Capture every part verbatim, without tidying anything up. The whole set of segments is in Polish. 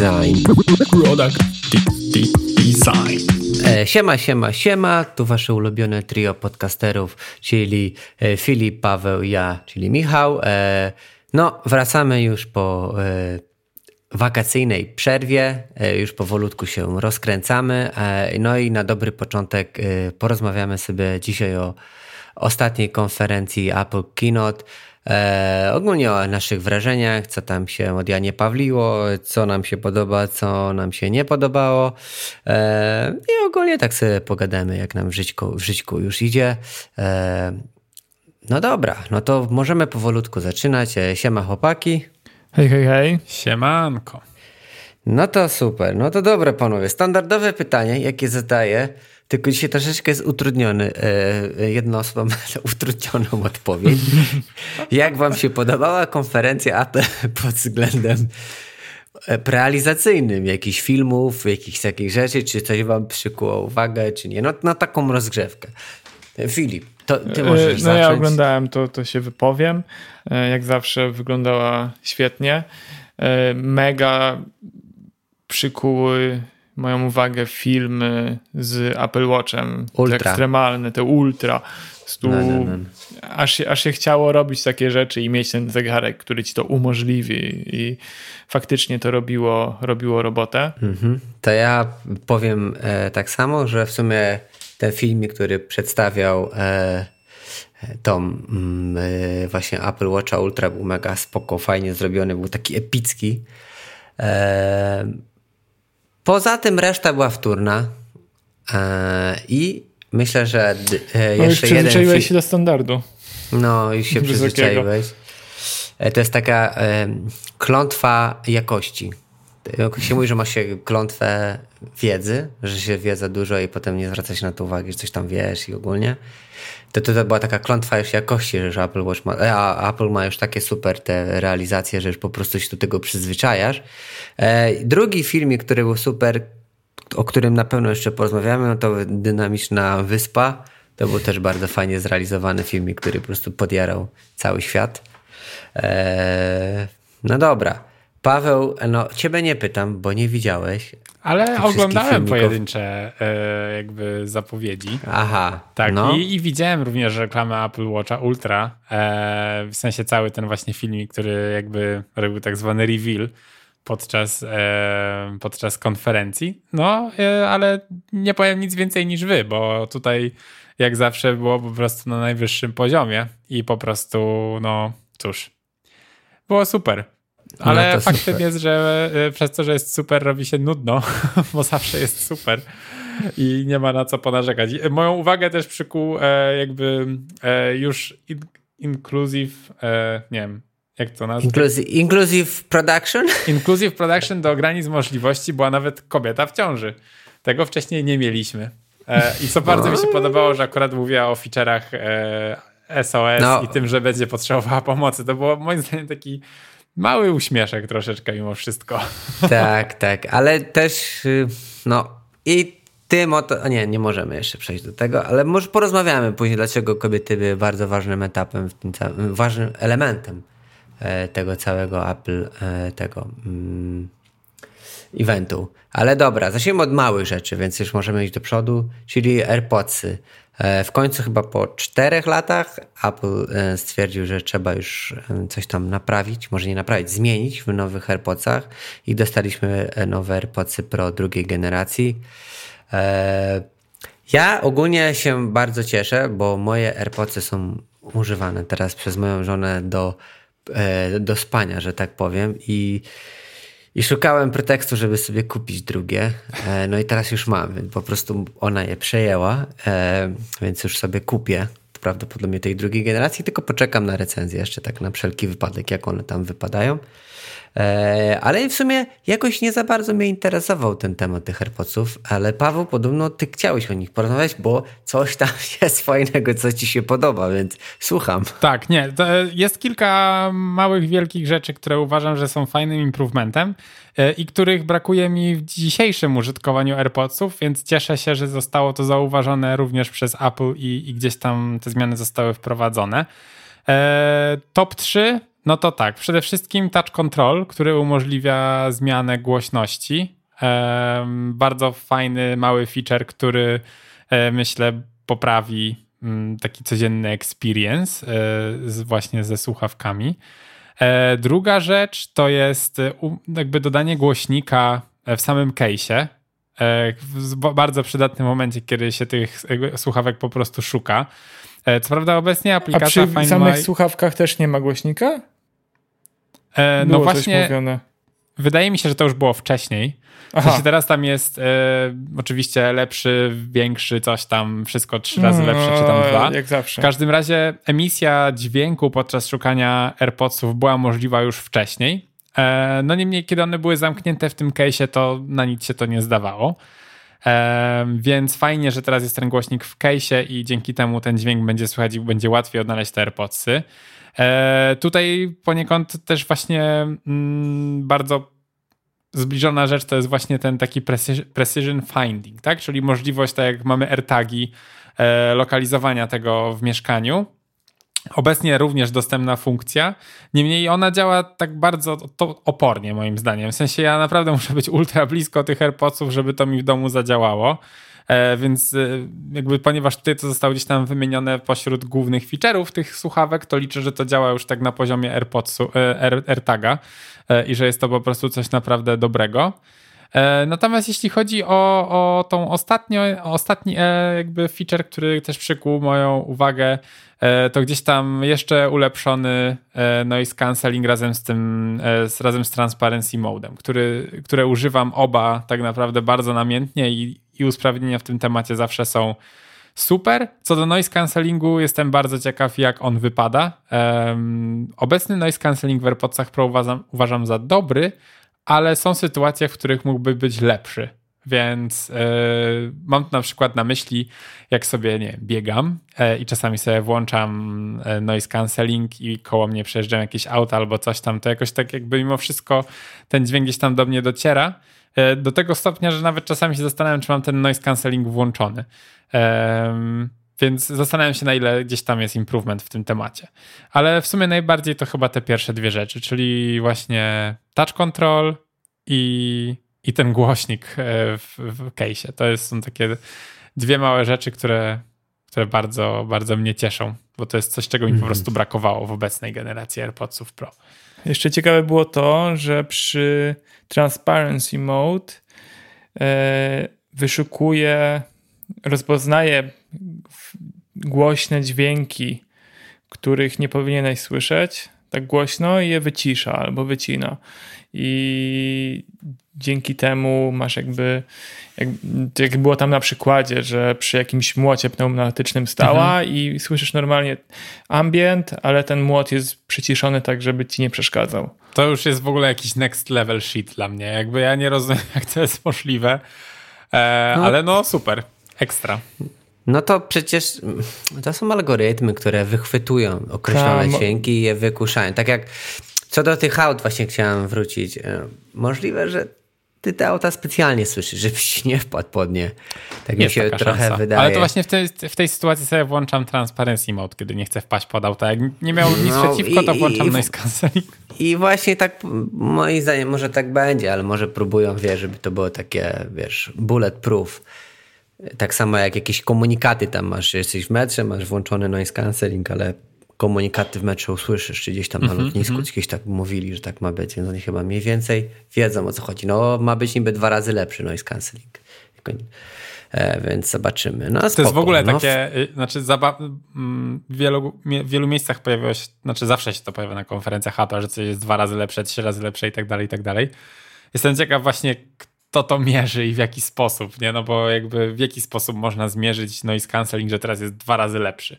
Design. Product Design. Siema, siema, siema. Tu wasze ulubione trio podcasterów, czyli Filip, Paweł, ja, czyli Michał. No, wracamy już po wakacyjnej przerwie. Już powolutku się rozkręcamy. No i na dobry początek porozmawiamy sobie dzisiaj o ostatniej konferencji Apple Keynote. E, ogólnie o naszych wrażeniach, co tam się od Janie Pawliło, co nam się podoba, co nam się nie podobało, e, i ogólnie tak sobie pogadamy, jak nam w żyćku, w żyćku już idzie. E, no dobra, no to możemy powolutku zaczynać. Siema chłopaki. Hej, hej, hej. Siemanko. No to super, no to dobre panowie. Standardowe pytanie, jakie zadaję, tylko dzisiaj troszeczkę jest utrudniony, yy, jedna osoba ma utrudnioną odpowiedź. Jak wam się podobała konferencja Apple pod względem realizacyjnym jakichś filmów, jakichś takich rzeczy, czy coś wam przykuło uwagę, czy nie? No na taką rozgrzewkę. Filip, to ty możesz yy, no zacząć. No ja oglądałem, to, to się wypowiem. Jak zawsze wyglądała świetnie. Mega przykuły moją uwagę filmy z Apple Watchem. Ultra. Te ekstremalne, te ultra. Stu, no, no, no. Aż, się, aż się chciało robić takie rzeczy i mieć ten zegarek, który ci to umożliwi, i faktycznie to robiło, robiło robotę. Mhm. To ja powiem e, tak samo, że w sumie ten filmik, który przedstawiał e, tą e, właśnie Apple Watcha Ultra, był mega spoko, fajnie zrobiony, był taki epicki. E, Poza tym reszta była wtórna eee, i myślę, że d- e, no jeszcze jeden... Przyzwyczaiłeś się do standardu. No, już się przyzwyczaiłeś. E, to jest taka e, klątwa jakości. Jak się mówi, że ma się klątwę wiedzy, że się wie za dużo i potem nie zwraca się na to uwagi, że coś tam wiesz i ogólnie. To, to, to była taka klątwa już jakości, że już Apple Watch ma, a Apple ma już takie super te realizacje, że już po prostu się do tego przyzwyczajasz. E, drugi filmik, który był super, o którym na pewno jeszcze porozmawiamy, no to Dynamiczna Wyspa. To był też bardzo fajnie zrealizowany filmik, który po prostu podjarał cały świat. E, no dobra. Paweł, no ciebie nie pytam, bo nie widziałeś. Ale oglądałem pojedyncze e, jakby zapowiedzi. Aha. Tak, no. i, i widziałem również reklamę Apple Watcha Ultra. E, w sensie cały ten właśnie filmik, który jakby robił tak zwany reveal podczas, e, podczas konferencji. No, e, ale nie powiem nic więcej niż wy, bo tutaj jak zawsze było po prostu na najwyższym poziomie i po prostu, no cóż, było super. Ale no faktem super. Jest, że przez to, że jest super, robi się nudno, bo zawsze jest super i nie ma na co ponarzekać. Moją uwagę też przykuł jakby już in- inclusive, nie wiem, jak to nazwać? Inclusive, inclusive production? Inclusive production do granic możliwości była nawet kobieta w ciąży. Tego wcześniej nie mieliśmy. I co bardzo mi się podobało, że akurat mówiła o feature'ach S O S no. i tym, że będzie potrzebowała pomocy. To było moim zdaniem taki mały uśmieszek troszeczkę mimo wszystko. Tak, tak, ale też no i tym oto, nie, nie możemy jeszcze przejść do tego, ale może porozmawiamy później, dlaczego kobiety były bardzo ważnym etapem, w tym całym, ważnym elementem tego całego Apple, tego mm, eventu. Ale dobra, zacznijmy od małych rzeczy, więc już możemy iść do przodu, czyli AirPodsy. W końcu chyba po czterech latach Apple stwierdził, że trzeba już coś tam naprawić, może nie naprawić, zmienić w nowych AirPodsach i dostaliśmy nowe AirPodsy Pro drugiej generacji. Ja ogólnie się bardzo cieszę, bo moje AirPodsy są używane teraz przez moją żonę do, do spania, że tak powiem, i I szukałem pretekstu, żeby sobie kupić drugie. No i teraz już mam, więc po prostu ona je przejęła, więc już sobie kupię prawdopodobnie tej drugiej generacji, tylko poczekam na recenzję jeszcze tak na wszelki wypadek, jak one tam wypadają. Ale w sumie jakoś nie za bardzo mnie interesował ten temat tych AirPodsów, ale Paweł, podobno ty chciałeś o nich porozmawiać, bo coś tam jest fajnego, co ci się podoba, więc słucham. Tak, nie, to jest kilka małych, wielkich rzeczy, które uważam, że są fajnym improvementem i których brakuje mi w dzisiejszym użytkowaniu AirPodsów, więc cieszę się, że zostało to zauważone również przez Apple i, i gdzieś tam te zmiany zostały wprowadzone. Top trzy No to tak, przede wszystkim touch control, który umożliwia zmianę głośności. Um, bardzo fajny, mały feature, który um, myślę poprawi um, taki codzienny experience um, z, właśnie ze słuchawkami. E, druga rzecz to jest um, jakby dodanie głośnika w samym case'ie. E, w bardzo przydatnym momencie, kiedy się tych słuchawek po prostu szuka. Co prawda obecnie aplikacja... A przy Find samych My... słuchawkach też nie ma głośnika? E, no właśnie, wydaje mi się, że to już było wcześniej. W sensie teraz tam jest e, oczywiście lepszy, większy, coś tam, wszystko trzy razy lepsze, no, czy tam dwa. Jak zawsze. W każdym razie emisja dźwięku podczas szukania AirPodsów była możliwa już wcześniej. E, no niemniej, kiedy one były zamknięte w tym case'ie, to na nic się to nie zdawało. Um, więc fajnie, że teraz jest ten głośnik w case'ie i dzięki temu ten dźwięk będzie słychać i będzie łatwiej odnaleźć te AirPodsy. E, tutaj poniekąd też właśnie mm, bardzo zbliżona rzecz to jest właśnie ten taki precision finding, tak? Czyli możliwość, tak jak mamy AirTagi, e, lokalizowania tego w mieszkaniu. Obecnie również dostępna funkcja, niemniej ona działa tak bardzo to opornie moim zdaniem. W sensie ja naprawdę muszę być ultra blisko tych AirPodsów, żeby to mi w domu zadziałało, e, więc jakby ponieważ tutaj to zostało gdzieś tam wymienione pośród głównych feature'ów tych słuchawek, to liczę, że to działa już tak na poziomie AirPodsu, e, Air, AirTaga e, i że jest to po prostu coś naprawdę dobrego. Natomiast jeśli chodzi o, o tą ostatnią, ostatni jakby feature, który też przykuł moją uwagę, to gdzieś tam jeszcze ulepszony noise cancelling razem z tym, razem z transparency modem, który, które używam oba tak naprawdę bardzo namiętnie i, i usprawnienia w tym temacie zawsze są super. Co do noise cancellingu jestem bardzo ciekaw, jak on wypada. Um, obecny noise cancelling w AirPodsach Pro uważam, uważam za dobry, ale są sytuacje, w których mógłby być lepszy, więc yy, mam na przykład na myśli, jak sobie nie wiem, biegam yy, i czasami sobie włączam yy, noise cancelling i koło mnie przejeżdżają jakieś auta albo coś tam, to jakoś tak jakby mimo wszystko ten dźwięk gdzieś tam do mnie dociera, yy, do tego stopnia, że nawet czasami się zastanawiam, czy mam ten noise cancelling włączony. Yy, Więc zastanawiam się, na ile gdzieś tam jest improvement w tym temacie. Ale w sumie najbardziej to chyba te pierwsze dwie rzeczy, czyli właśnie touch control i, i ten głośnik w, w case'ie. To jest, są takie dwie małe rzeczy, które, które bardzo, bardzo mnie cieszą, bo to jest coś, czego mi po prostu brakowało w obecnej generacji AirPodsów Pro. Jeszcze ciekawe było to, że przy Transparency Mode yy, wyszukuje... rozpoznaje głośne dźwięki, których nie powinieneś słyszeć tak głośno i je wycisza albo wycina. I dzięki temu masz jakby, jak, jak było tam na przykładzie, że przy jakimś młocie pneumatycznym stała mhm. i słyszysz normalnie ambient, ale ten młot jest przyciszony tak, żeby ci nie przeszkadzał. To już jest w ogóle jakiś next level shit dla mnie. Jakby ja nie rozumiem, jak to jest możliwe. E, no, ale no super, ekstra. No to przecież to są algorytmy, które wychwytują określone Tam. dźwięki i je wykuszają. Tak jak co do tych aut właśnie chciałem wrócić. Możliwe, że ty te auta specjalnie słyszysz, żebyś nie wpadł pod nie. Tak jest mi się trochę szansa. wydaje. Ale to właśnie w tej, w tej sytuacji sobie włączam transparency mode, kiedy nie chcę wpaść pod auta. Jak nie miałbym nic no, przeciwko, i, to włączam i, noise cancelling. I właśnie tak, moim zdaniem, może tak będzie, ale może próbują, wiesz, żeby to było takie, wiesz, bulletproof. Tak samo jak jakieś komunikaty tam masz, jesteś w metrze, masz włączony noise cancelling, ale komunikaty w metrze usłyszysz, czy gdzieś tam na lotnisku, mm-hmm. gdzieś tak mówili, że tak ma być, więc oni chyba mniej więcej wiedzą, o co chodzi. No ma być niby dwa razy lepszy noise cancelling, e, więc zobaczymy. No, to spoko. Jest w ogóle no. takie, znaczy zaba- w, wielu, w wielu miejscach pojawiło się, znaczy zawsze się to pojawia na konferencjach Apple, że coś jest dwa razy lepsze, trzy razy lepsze i tak dalej, i tak dalej. Jestem ciekaw właśnie, kto to mierzy i w jaki sposób, nie? No bo jakby w jaki sposób można zmierzyć noise cancelling, że teraz jest dwa razy lepszy.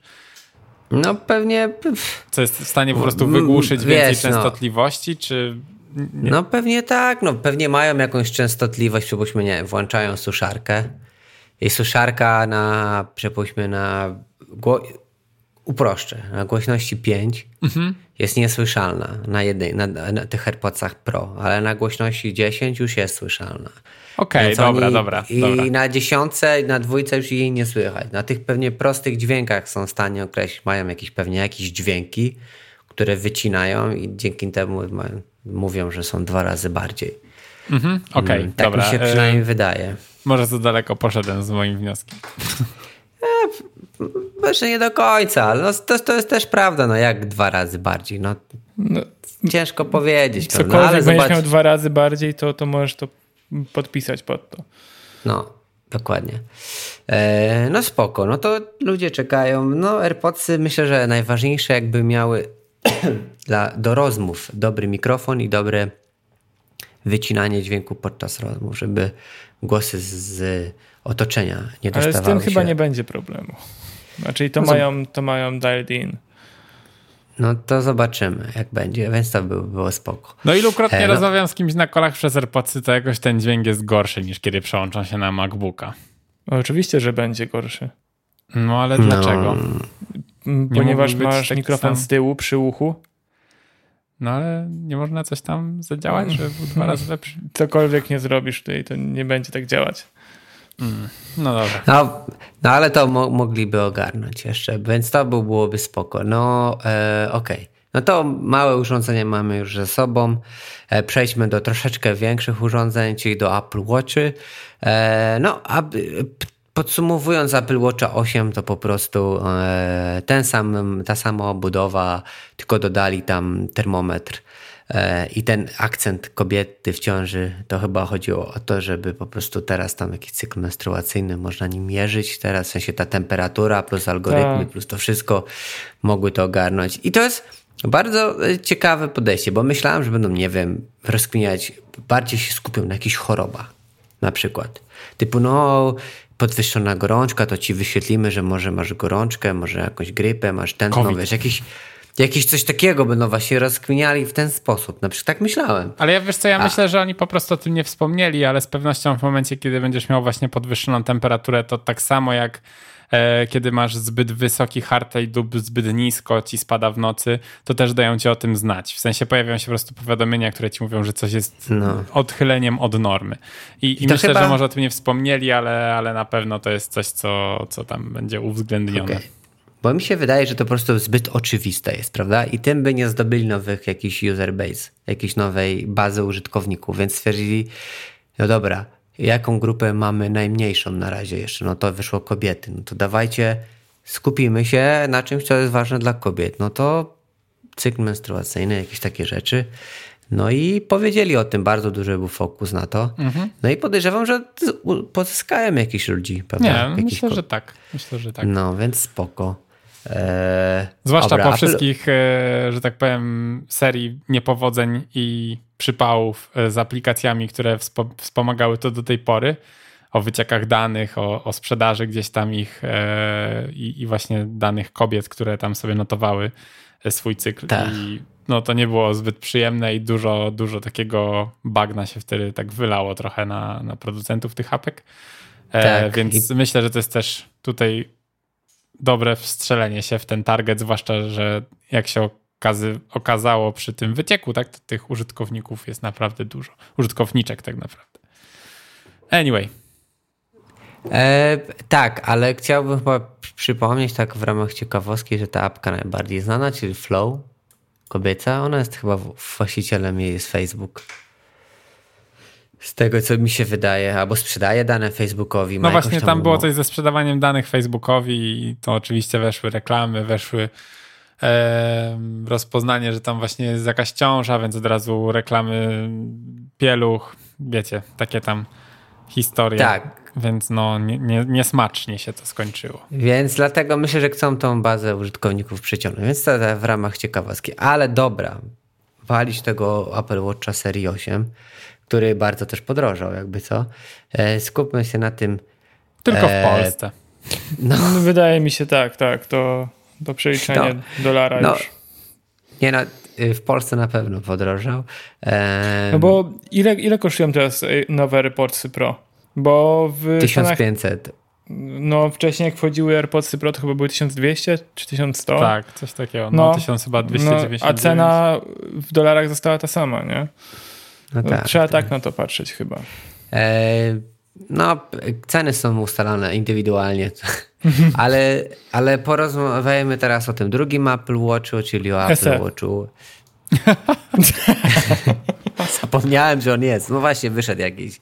No pewnie... Co jest w stanie po prostu wygłuszyć więcej wiesz, częstotliwości, no. czy... Nie? No pewnie tak, no pewnie mają jakąś częstotliwość, przypuśćmy, nie włączają suszarkę i suszarka na, przypuśćmy, na... Gło... Uproszczę, na głośności pięć mhm. jest niesłyszalna na, jednej, na, na tych AirPodsach Pro, ale na głośności dziesięć już jest słyszalna. Okej, okay, dobra, oni, dobra. I dobra. na dziesiątce, na dwójce już jej nie słychać. Na tych pewnie prostych dźwiękach są w stanie określić, mają jakieś pewnie jakieś dźwięki, które wycinają i dzięki temu mówią, że są dwa razy bardziej. Mhm, okej, okay, tak dobra. Mi się przynajmniej wydaje. Może za daleko poszedłem z moim wnioskiem. Może nie do końca. No, to, to jest też prawda, no jak dwa razy bardziej. No, no, ciężko powiedzieć. Cokolwiek no, ale będziesz zobacz... miał dwa razy bardziej, to, to możesz to podpisać pod to. No, dokładnie. E, no spoko, no to ludzie czekają. No AirPodsy myślę, że najważniejsze jakby miały dla, do rozmów dobry mikrofon i dobre wycinanie dźwięku podczas rozmów, żeby głosy z, z otoczenia nie dostawały się. Ale z tym się. Chyba nie będzie problemu. Znaczy to, no mają, to mają dialed in. No to zobaczymy jak będzie, więc to by było spoko. No ilukrotnie e, no. rozmawiam z kimś na kolach przez AirPodsy, to jakoś ten dźwięk jest gorszy niż kiedy przełączam się na MacBooka. No, oczywiście, że będzie gorszy. No ale dlaczego? No. Ponieważ masz tak mikrofon sam... z tyłu przy uchu. No ale nie można coś tam zadziałać, że był dwa razy lepszy. Cokolwiek nie zrobisz tutaj, to nie będzie tak działać. Mm. No dobra. No, no ale to mo- mogliby ogarnąć jeszcze, więc to byłoby spoko. No e, okej. Okay. No to małe urządzenie mamy już ze sobą. E, przejdźmy do troszeczkę większych urządzeń, czyli do Apple Watchy. E, no a, podsumowując Apple Watcha osiem, to po prostu e, ten sam, ta sama obudowa, tylko dodali tam termometr. I ten akcent kobiety w ciąży, to chyba chodziło o to, żeby po prostu teraz tam jakiś cykl menstruacyjny można nim mierzyć. Teraz w sensie ta temperatura plus algorytmy, plus to wszystko mogły to ogarnąć. I to jest bardzo ciekawe podejście, bo myślałem, że będą, nie wiem, rozkminiać, bardziej się skupią na jakichś chorobach na przykład. Typu no... podwyższona gorączka, to ci wyświetlimy, że może masz gorączkę, może jakąś grypę, masz tętno, wiesz, jakiś, jakiś coś takiego będą właśnie rozkminiali w ten sposób. Na przykład tak myślałem. Ale ja wiesz co, ja A. myślę, że oni po prostu o tym nie wspomnieli, ale z pewnością w momencie, kiedy będziesz miał właśnie podwyższoną temperaturę, to tak samo jak e, kiedy masz zbyt wysoki heart rate lub zbyt nisko ci spada w nocy, to też dają ci o tym znać. W sensie pojawiają się po prostu powiadomienia, które ci mówią, że coś jest no. odchyleniem od normy. I, i, I myślę, chyba... że może o tym nie wspomnieli, ale, ale na pewno to jest coś, co, co tam będzie uwzględnione. Okay. Bo mi się wydaje, że to po prostu zbyt oczywiste jest, prawda? I tym by nie zdobyli nowych jakichś user base, jakiejś nowej bazy użytkowników, więc stwierdzili, no dobra, jaką grupę mamy najmniejszą na razie jeszcze? No to wyszło kobiety, no to dawajcie, skupimy się na czymś, co jest ważne dla kobiet. No to cykl menstruacyjny, jakieś takie rzeczy. No i powiedzieli o tym, bardzo duży był fokus na to. Mhm. No i podejrzewam, że pozyskałem jakichś ludzi, prawda? Nie, jakichś myślę, ko- że tak. Myślę, że tak. No, więc spoko. Eee, Zwłaszcza obra, po wszystkich, e, że tak powiem, serii niepowodzeń i przypałów z aplikacjami, które wspo- wspomagały to do tej pory, o wyciekach danych, o, o sprzedaży gdzieś tam ich e, i, i właśnie danych kobiet, które tam sobie notowały swój cykl. Ta. I no to nie było zbyt przyjemne i dużo, dużo takiego bagna się wtedy tak wylało trochę na, na producentów tych apek. E, tak. Więc I... myślę, że to jest też tutaj dobre wstrzelenie się w ten target, zwłaszcza, że jak się okazy, okazało przy tym wycieku, tak, to tych użytkowników jest naprawdę dużo. Użytkowniczek tak naprawdę. Anyway. E, tak, ale chciałbym chyba przypomnieć tak w ramach ciekawostki, że ta apka najbardziej znana, czyli Flow, kobieca, ona jest chyba właścicielem, jej jest Facebook. Z tego, co mi się wydaje, albo sprzedaje dane Facebookowi. No właśnie, tam, tam było coś ze sprzedawaniem danych Facebookowi i to oczywiście weszły reklamy, weszły e, rozpoznanie, że tam właśnie jest jakaś ciąża, więc od razu reklamy pieluch, wiecie, takie tam historie. Tak. Więc no nie, nie, niesmacznie się to skończyło. Więc dlatego myślę, że chcą tą bazę użytkowników przyciągnąć, więc to w ramach ciekawostki. Ale dobra, walić tego Apple Watcha serii osiem, który bardzo też podrożał, jakby co. E, skupmy się na tym. Tylko e, w Polsce. No. No, wydaje mi się tak, tak. To do przeliczenia no. dolara no. już. Nie no, w Polsce na pewno podrożał. E, no bo ile, ile kosztują teraz nowe AirPods Pro? Bo w tysiąc pięćset. Stanach, no wcześniej jak wchodziły AirPods Pro, to chyba były tysiąc dwieście czy tysiąc sto. Tak, coś takiego. No, no tysiąc chyba dwieście dziewięćdziesiąt. No, a cena w dolarach została ta sama, nie? No tak, trzeba tak, tak na to patrzeć chyba. E, no, ceny są ustalane indywidualnie Ale, ale porozmawiajmy teraz o tym drugim Apple Watchu, czyli o Apple Watchu. Zapomniałem, że on jest. No właśnie, wyszedł jakiś.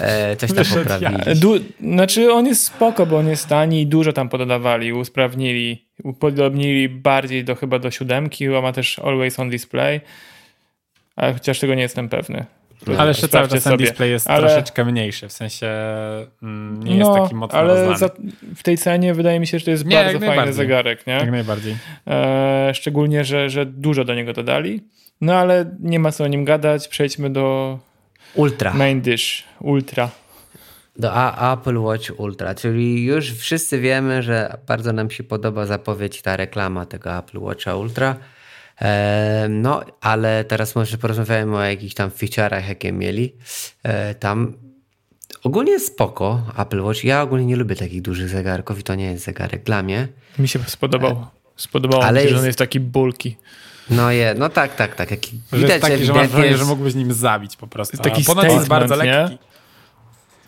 E, coś tam poprawili. Ja, du- znaczy on jest spoko, bo on jest tani i dużo tam pododawali, usprawnili, upodobnili bardziej do chyba do siódemki, bo ma też Always on Display, ale chociaż tego nie jestem pewny. No, ale jeszcze cały czas ten display jest ale... troszeczkę mniejszy, w sensie mm, nie no, jest taki mocno ale znany. Za, w tej cenie wydaje mi się, że to jest nie, bardzo fajny zegarek. Nie? Jak najbardziej. E, szczególnie, że, że dużo do niego dodali. No ale nie ma co o nim gadać. Przejdźmy do Ultra. Main dish. Ultra. Do A- Apple Watch Ultra. Czyli już wszyscy wiemy, że bardzo nam się podoba zapowiedź, ta reklama tego Apple Watcha Ultra. No, ale teraz może porozmawiajmy o jakichś tam feature'ach, jakie mieli. Tam ogólnie jest spoko Apple Watch. Ja ogólnie nie lubię takich dużych zegarków i to nie jest zegarek dla mnie. Mi się spodobało. Spodobało ale mi się, jest... że on jest taki bulky. No je, no tak, tak, tak. Jaki... Widać, że jest taki, że masz wrażenie, że mógłbyś nim zabić po prostu. Taki ponad jest bardzo lekki.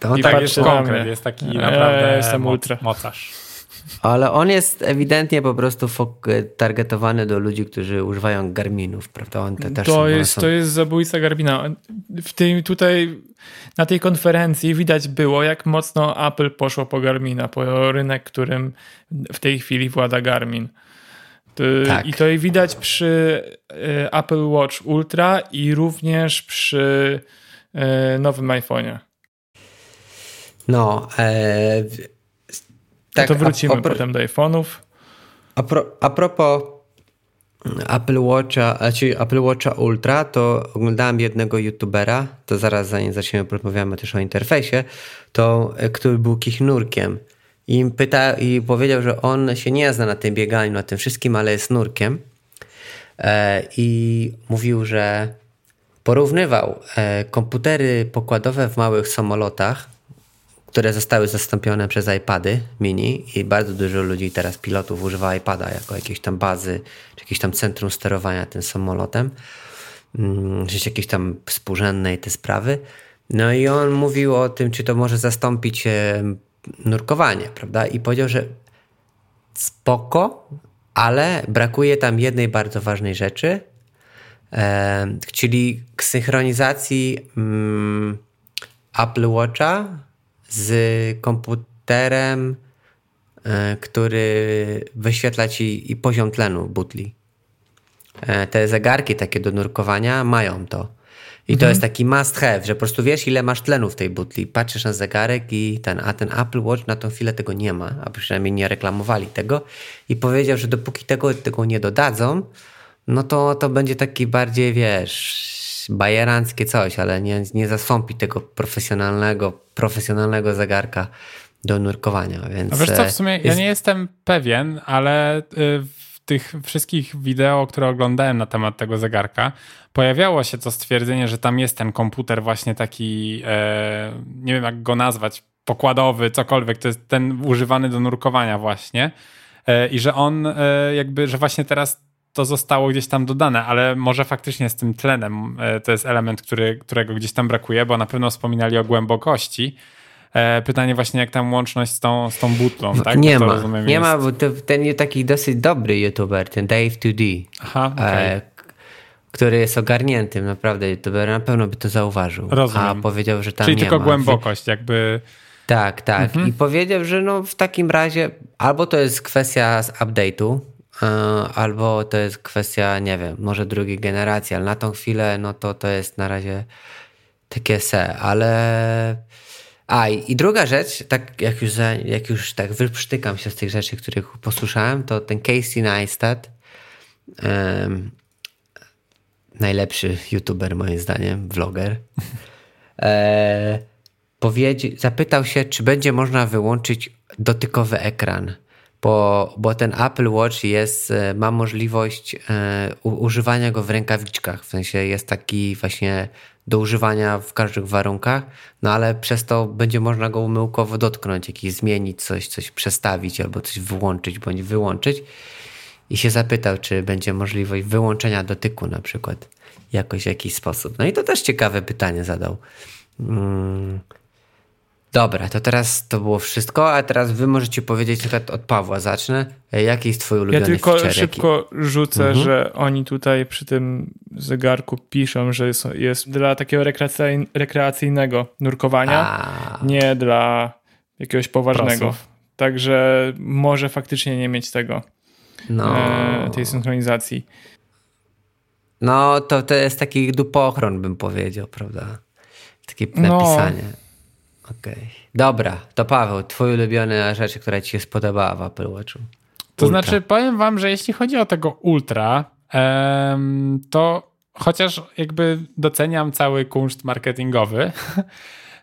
To I tak patrz, jest konkret, jest taki naprawdę jestem ultra mocarz. Ale on jest ewidentnie po prostu fok- targetowany do ludzi, którzy używają Garminów, prawda? On te też to, jest, są... to jest zabójca Garmina. W tym tutaj na tej konferencji widać było, jak mocno Apple poszło po Garmina, po rynek, którym w tej chwili włada Garmin. To, tak. I to widać przy Apple Watch Ultra i również przy nowym iPhone'ie. No... E... Tak, to wrócimy a, a, potem do iPhone'ów. A, pro, a propos Apple Watcha, czyli Apple Watcha Ultra, to oglądałem jednego youtubera, to zaraz zanim zaczniemy, porozmawiamy też o interfejsie, to, który był kichnurkiem. I, pyta, I powiedział, że on się nie zna na tym bieganiu, na tym wszystkim, ale jest nurkiem. E, I mówił, że porównywał e, komputery pokładowe w małych samolotach, które zostały zastąpione przez iPady mini i bardzo dużo ludzi teraz, pilotów, używa iPada jako jakiejś tam bazy, czy jakieś tam centrum sterowania tym samolotem, czy jakieś tam współrzędne i te sprawy. No i on mówił o tym, czy to może zastąpić nurkowanie, prawda? I powiedział, że spoko, ale brakuje tam jednej bardzo ważnej rzeczy, czyli synchronizacji Apple Watcha z komputerem, który wyświetla ci i poziom tlenu butli. Te zegarki takie do nurkowania mają to. I mhm. to jest taki must have, że po prostu wiesz, ile masz tlenu w tej butli. Patrzysz na zegarek i ten, a ten Apple Watch na tą chwilę tego nie ma, a przynajmniej nie reklamowali tego. I powiedział, że dopóki tego, tego nie dodadzą, no to, to będzie taki bardziej, wiesz... bajeranckie coś, ale nie, nie zastąpi tego profesjonalnego profesjonalnego zegarka do nurkowania. Więc a wiesz co, w sumie jest... ja nie jestem pewien, ale w tych wszystkich wideo, które oglądałem na temat tego zegarka, pojawiało się to stwierdzenie, że tam jest ten komputer właśnie taki, nie wiem jak go nazwać, pokładowy, cokolwiek, to jest ten używany do nurkowania właśnie i że on jakby, że właśnie teraz to zostało gdzieś tam dodane, ale może faktycznie z tym tlenem to jest element, który, którego gdzieś tam brakuje, bo na pewno wspominali o głębokości. Pytanie właśnie, jak tam łączność z tą, z tą butlą, tak? Nie bo ma, rozumiem, nie jest... ma, bo to, ten taki dosyć dobry youtuber, ten Dave two D, Aha, okay. e, który jest ogarniętym naprawdę youtuberem, na pewno by to zauważył. Rozumiem. A powiedział, że tam Czyli nie tylko ma. głębokość jakby... Tak, tak. Mhm. I powiedział, że no w takim razie albo to jest kwestia z update'u, albo to jest kwestia, nie wiem, może drugiej generacji, ale na tą chwilę no to, to jest na razie takie se, ale... A i, i druga rzecz, tak jak już, za, jak już tak wyprztykam się z tych rzeczy, których posłyszałem, to ten Casey Neistat, um, najlepszy youtuber moim zdaniem, vloger, e, powiedzi, zapytał się, czy będzie można wyłączyć dotykowy ekran. Bo, bo ten Apple Watch jest, ma możliwość e, u, używania go w rękawiczkach. W sensie jest taki właśnie do używania w każdych warunkach, no ale przez to będzie można go umyłkowo dotknąć, jakiś zmienić coś, coś przestawić albo coś włączyć bądź wyłączyć. I się zapytał, czy będzie możliwość wyłączenia dotyku na przykład jakoś w jakiś sposób. No i to też ciekawe pytanie zadał. Mm. Dobra, to teraz to było wszystko, a teraz wy możecie powiedzieć, tylko od Pawła zacznę, jaki jest twój ulubiony feature? Ja tylko feature, szybko jaki? rzucę, mhm. że oni tutaj przy tym zegarku piszą, że jest, jest dla takiego rekreacyjnego nurkowania, a. nie dla jakiegoś poważnego. Prosów. Także może faktycznie nie mieć tego, no. e, tej synchronizacji. No to, to jest taki dupochron, bym powiedział, prawda? Takie napisanie. No. Okay. Dobra, to Paweł, twój ulubiony rzecz, która ci się spodobała w Apple Watchu. Ultra. To znaczy powiem wam, że jeśli chodzi o tego Ultra, em, to chociaż jakby doceniam cały kunszt marketingowy,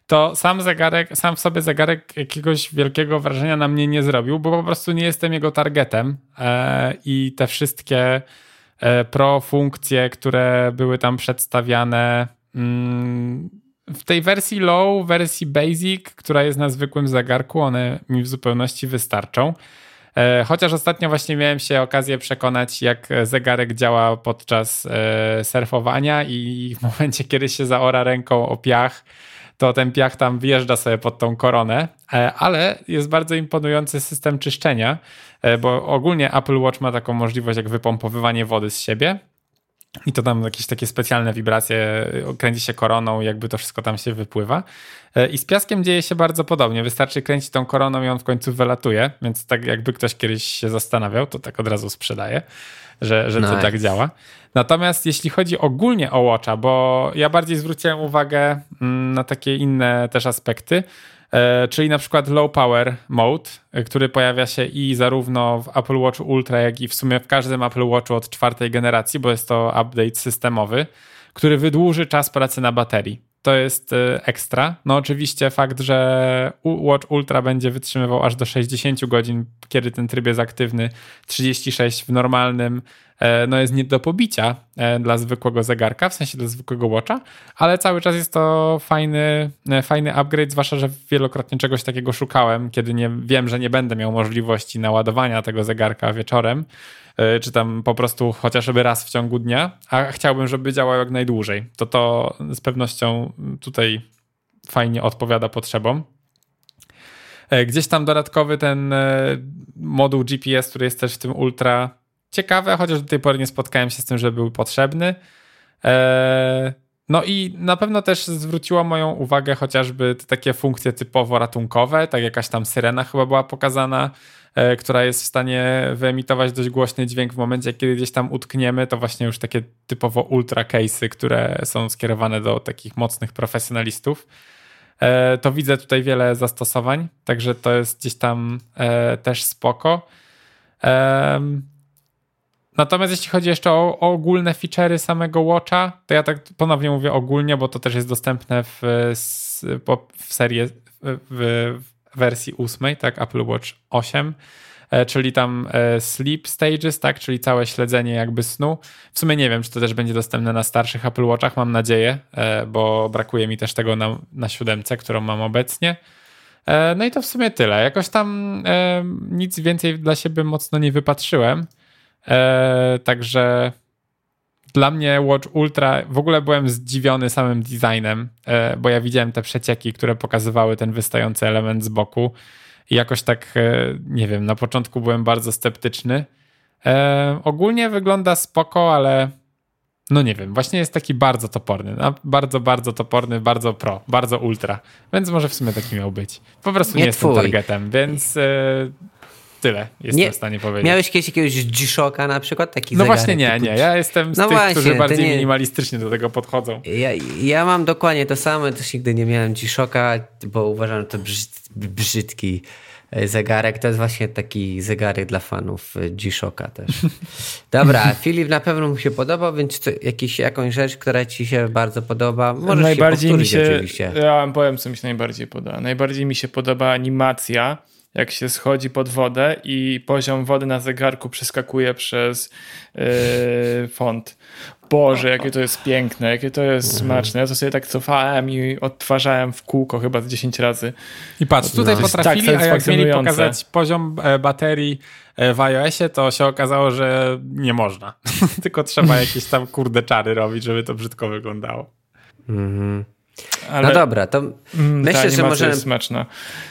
to sam zegarek, sam w sobie zegarek jakiegoś wielkiego wrażenia na mnie nie zrobił, bo po prostu nie jestem jego targetem e, i te wszystkie e, pro funkcje, które były tam przedstawiane... Mm, w tej wersji low, wersji basic, która jest na zwykłym zegarku, one mi w zupełności wystarczą. Chociaż ostatnio właśnie miałem się okazję przekonać, jak zegarek działa podczas surfowania i w momencie, kiedy się zaora ręką o piach, to ten piach tam wjeżdża sobie pod tą koronę, ale jest bardzo imponujący system czyszczenia, bo ogólnie Apple Watch ma taką możliwość jak wypompowywanie wody z siebie. I to tam jakieś takie specjalne wibracje, kręci się koroną, jakby to wszystko tam się wypływa. I z piaskiem dzieje się bardzo podobnie. Wystarczy kręcić tą koroną i on w końcu wylatuje, więc tak jakby ktoś kiedyś się zastanawiał, to tak od razu sprzedaje, że, że nice. To tak działa. Natomiast jeśli chodzi ogólnie o Watcha, bo ja bardziej zwróciłem uwagę na takie inne też aspekty, czyli na przykład low power mode, który pojawia się i zarówno w Apple Watchu Ultra, jak i w sumie w każdym Apple Watchu od czwartej generacji, bo jest to update systemowy, który wydłuży czas pracy na baterii. To jest ekstra. No oczywiście fakt, że Watch Ultra będzie wytrzymywał aż do sześćdziesiąt godzin, kiedy ten tryb jest aktywny, trzydzieści sześć w normalnym, no jest nie do pobicia dla zwykłego zegarka, w sensie dla zwykłego Watcha, ale cały czas jest to fajny, fajny upgrade, zwłaszcza, że wielokrotnie czegoś takiego szukałem, kiedy nie wiem, że nie będę miał możliwości naładowania tego zegarka wieczorem, czy tam po prostu chociażby raz w ciągu dnia, a chciałbym, żeby działał jak najdłużej. To to z pewnością tutaj fajnie odpowiada potrzebom. Gdzieś tam dodatkowy ten moduł G P S, który jest też w tym Ultra ciekawe, chociaż do tej pory nie spotkałem się z tym, że był potrzebny. No i na pewno też zwróciło moją uwagę chociażby te takie funkcje typowo ratunkowe, tak jakaś tam syrena chyba była pokazana, która jest w stanie wyemitować dość głośny dźwięk w momencie, kiedy gdzieś tam utkniemy, to właśnie już takie typowo ultra case'y, które są skierowane do takich mocnych profesjonalistów. To widzę tutaj wiele zastosowań, także to jest gdzieś tam też spoko. Natomiast jeśli chodzi jeszcze o, o ogólne feature'y samego Watcha, to ja tak ponownie mówię ogólnie, bo to też jest dostępne w, w serii w wersji ósmej, tak, Apple Watch osiem, czyli tam sleep stages, tak, czyli całe śledzenie jakby snu. W sumie nie wiem, czy to też będzie dostępne na starszych Apple Watchach, mam nadzieję, bo brakuje mi też tego na, na siódemce, którą mam obecnie. No i to w sumie tyle. Jakoś tam nic więcej dla siebie mocno nie wypatrzyłem. Eee, także dla mnie Watch Ultra, w ogóle byłem zdziwiony samym designem, e, bo ja widziałem te przecieki, które pokazywały ten wystający element z boku i jakoś tak, e, nie wiem, na początku byłem bardzo sceptyczny. E, ogólnie wygląda spoko, ale no nie wiem, właśnie jest taki bardzo toporny, no, bardzo, bardzo toporny, bardzo pro, bardzo ultra, więc może w sumie taki miał być. Po prostu nie, nie jestem targetem, więc... E, Tyle jestem nie, w stanie powiedzieć. Miałeś kiedyś jakiegoś G-Shocka na przykład? Taki no właśnie nie, typu... nie. Ja jestem z no tych, właśnie, którzy bardziej nie... minimalistycznie do tego podchodzą. Ja, ja mam dokładnie to samo, też nigdy nie miałem G-Shocka, bo uważam, że to brzyd, brzydki zegarek. To jest właśnie taki zegarek dla fanów G-Shocka też. Dobra, Filip na pewno mu się podobał, więc to jakiś, jakąś rzecz, która ci się bardzo podoba. Możesz najbardziej się powtórzyć mi się, oczywiście. Ja powiem, co mi się najbardziej podoba. Najbardziej mi się podoba animacja, jak się schodzi pod wodę i poziom wody na zegarku przeskakuje przez yy, font. Boże, jakie to jest piękne, jakie to jest mm. smaczne. Ja to sobie tak cofałem i odtwarzałem w kółko chyba z dziesięć razy. I patrz, tutaj no. potrafili, tak, a jak mieli pokazać poziom baterii w iOSie, to się okazało, że nie można. Tylko trzeba jakieś tam kurde czary robić, żeby to brzydko wyglądało. Mhm. Ale no dobra, to myślę, że może... jest smaczna.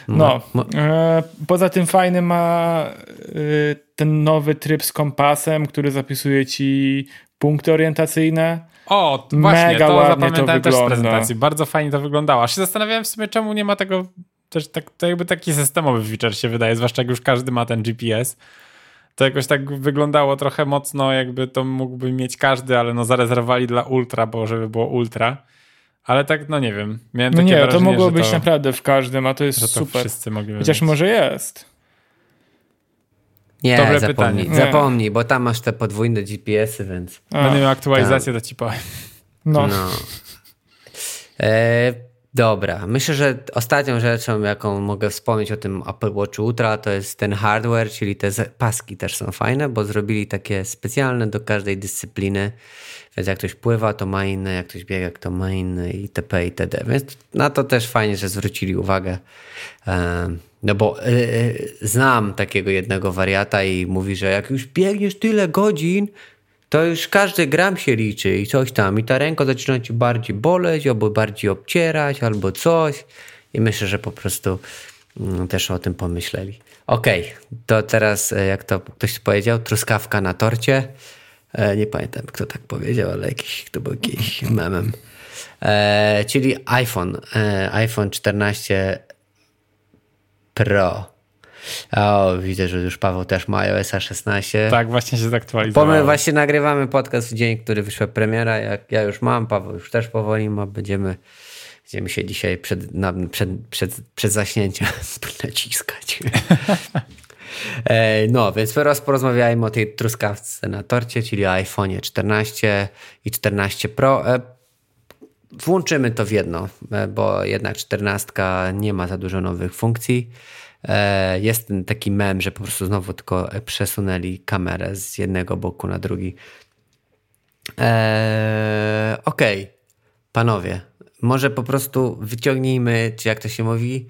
No, no. E, poza tym fajny ma e, ten nowy tryb z kompasem, który zapisuje ci punkty orientacyjne. O, właśnie, mega to zapamiętałem to też z prezentacji. Bardzo fajnie to wyglądało. Aż się zastanawiałem w sumie, czemu nie ma tego... Też tak, to jakby taki systemowy feature się wydaje, zwłaszcza jak już każdy ma ten G P S. To jakoś tak wyglądało trochę mocno, jakby to mógłby mieć każdy, ale no zarezerwowali dla Ultra, bo żeby było Ultra. Ale tak, no nie wiem. Miałem takie nie, wrażenie, to mogło być to, naprawdę w każdym, a to jest super. To wszyscy mogliby Chociaż mieć. Może jest. Nie, Dobre zapomnij, pytanie. zapomnij, nie. Bo tam masz te podwójne G P S-y, więc... Będę miał aktualizację, to ci powiem. No. no. E, dobra, myślę, że ostatnią rzeczą, jaką mogę wspomnieć o tym Apple Watch Ultra, to jest ten hardware, czyli te paski też są fajne, bo zrobili takie specjalne do każdej dyscypliny. Więc jak ktoś pływa, to ma inne, jak ktoś biega, to ma inne itp. itd. Więc na to też fajnie, że zwrócili uwagę. No bo znam takiego jednego wariata i mówi, że jak już biegniesz tyle godzin, to już każdy gram się liczy i coś tam. I ta ręka zaczyna ci bardziej boleć, albo bardziej obcierać, albo coś. I myślę, że po prostu też o tym pomyśleli. Okej, okay, to teraz, jak to ktoś powiedział, truskawka na torcie. Nie pamiętam, kto tak powiedział, ale jakiś, to był jakiś memem. E, czyli iPhone. E, iPhone czternaście Pro. O, widzę, że już Paweł też ma iOS-a szesnaście. Tak, właśnie się zaktualizowało. Bo my właśnie nagrywamy podcast w dzień, który wyszła premiera. Jak ja już mam, Paweł już też powoli ma. Będziemy, będziemy się dzisiaj przed, na, przed, przed, przed zaśnięciem naciskać. No, więc teraz porozmawiajmy o tej truskawce na torcie, czyli iPhone'ie czternaście i czternaście Pro. Włączymy to w jedno, bo jednak czternaście nie ma za dużo nowych funkcji. Jest taki mem, że po prostu znowu tylko przesunęli kamerę z jednego boku na drugi. Eee, Okej, okay. Panowie, może po prostu wyciągnijmy, czy jak to się mówi...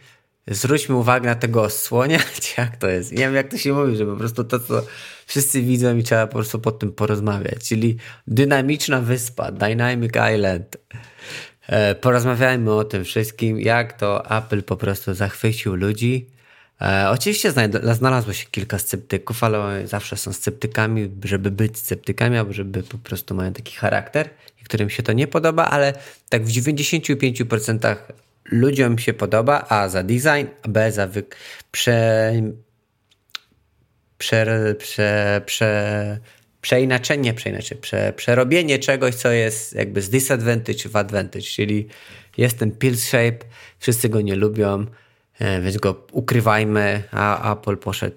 Zwróćmy uwagę na tego osłoniać, jak to jest. Nie wiem, jak to się mówi, że po prostu to, co wszyscy widzą i trzeba po prostu pod tym porozmawiać. Czyli dynamiczna wyspa, Dynamic Island. Porozmawiajmy o tym wszystkim, jak to Apple po prostu zachwycił ludzi. Oczywiście znalazło się kilka sceptyków, ale zawsze są sceptykami, żeby być sceptykami, albo żeby po prostu mają taki charakter, którym się to nie podoba, ale tak w dziewięćdziesiąt pięć procent ludziom się podoba, a za design, a b za wy... prze... Prze... Prze... Prze... przeinaczenie, przeinaczenie prze... przerobienie czegoś, co jest jakby z disadvantage w advantage, czyli jest ten pill shape, wszyscy go nie lubią, więc go ukrywajmy, a Apple poszedł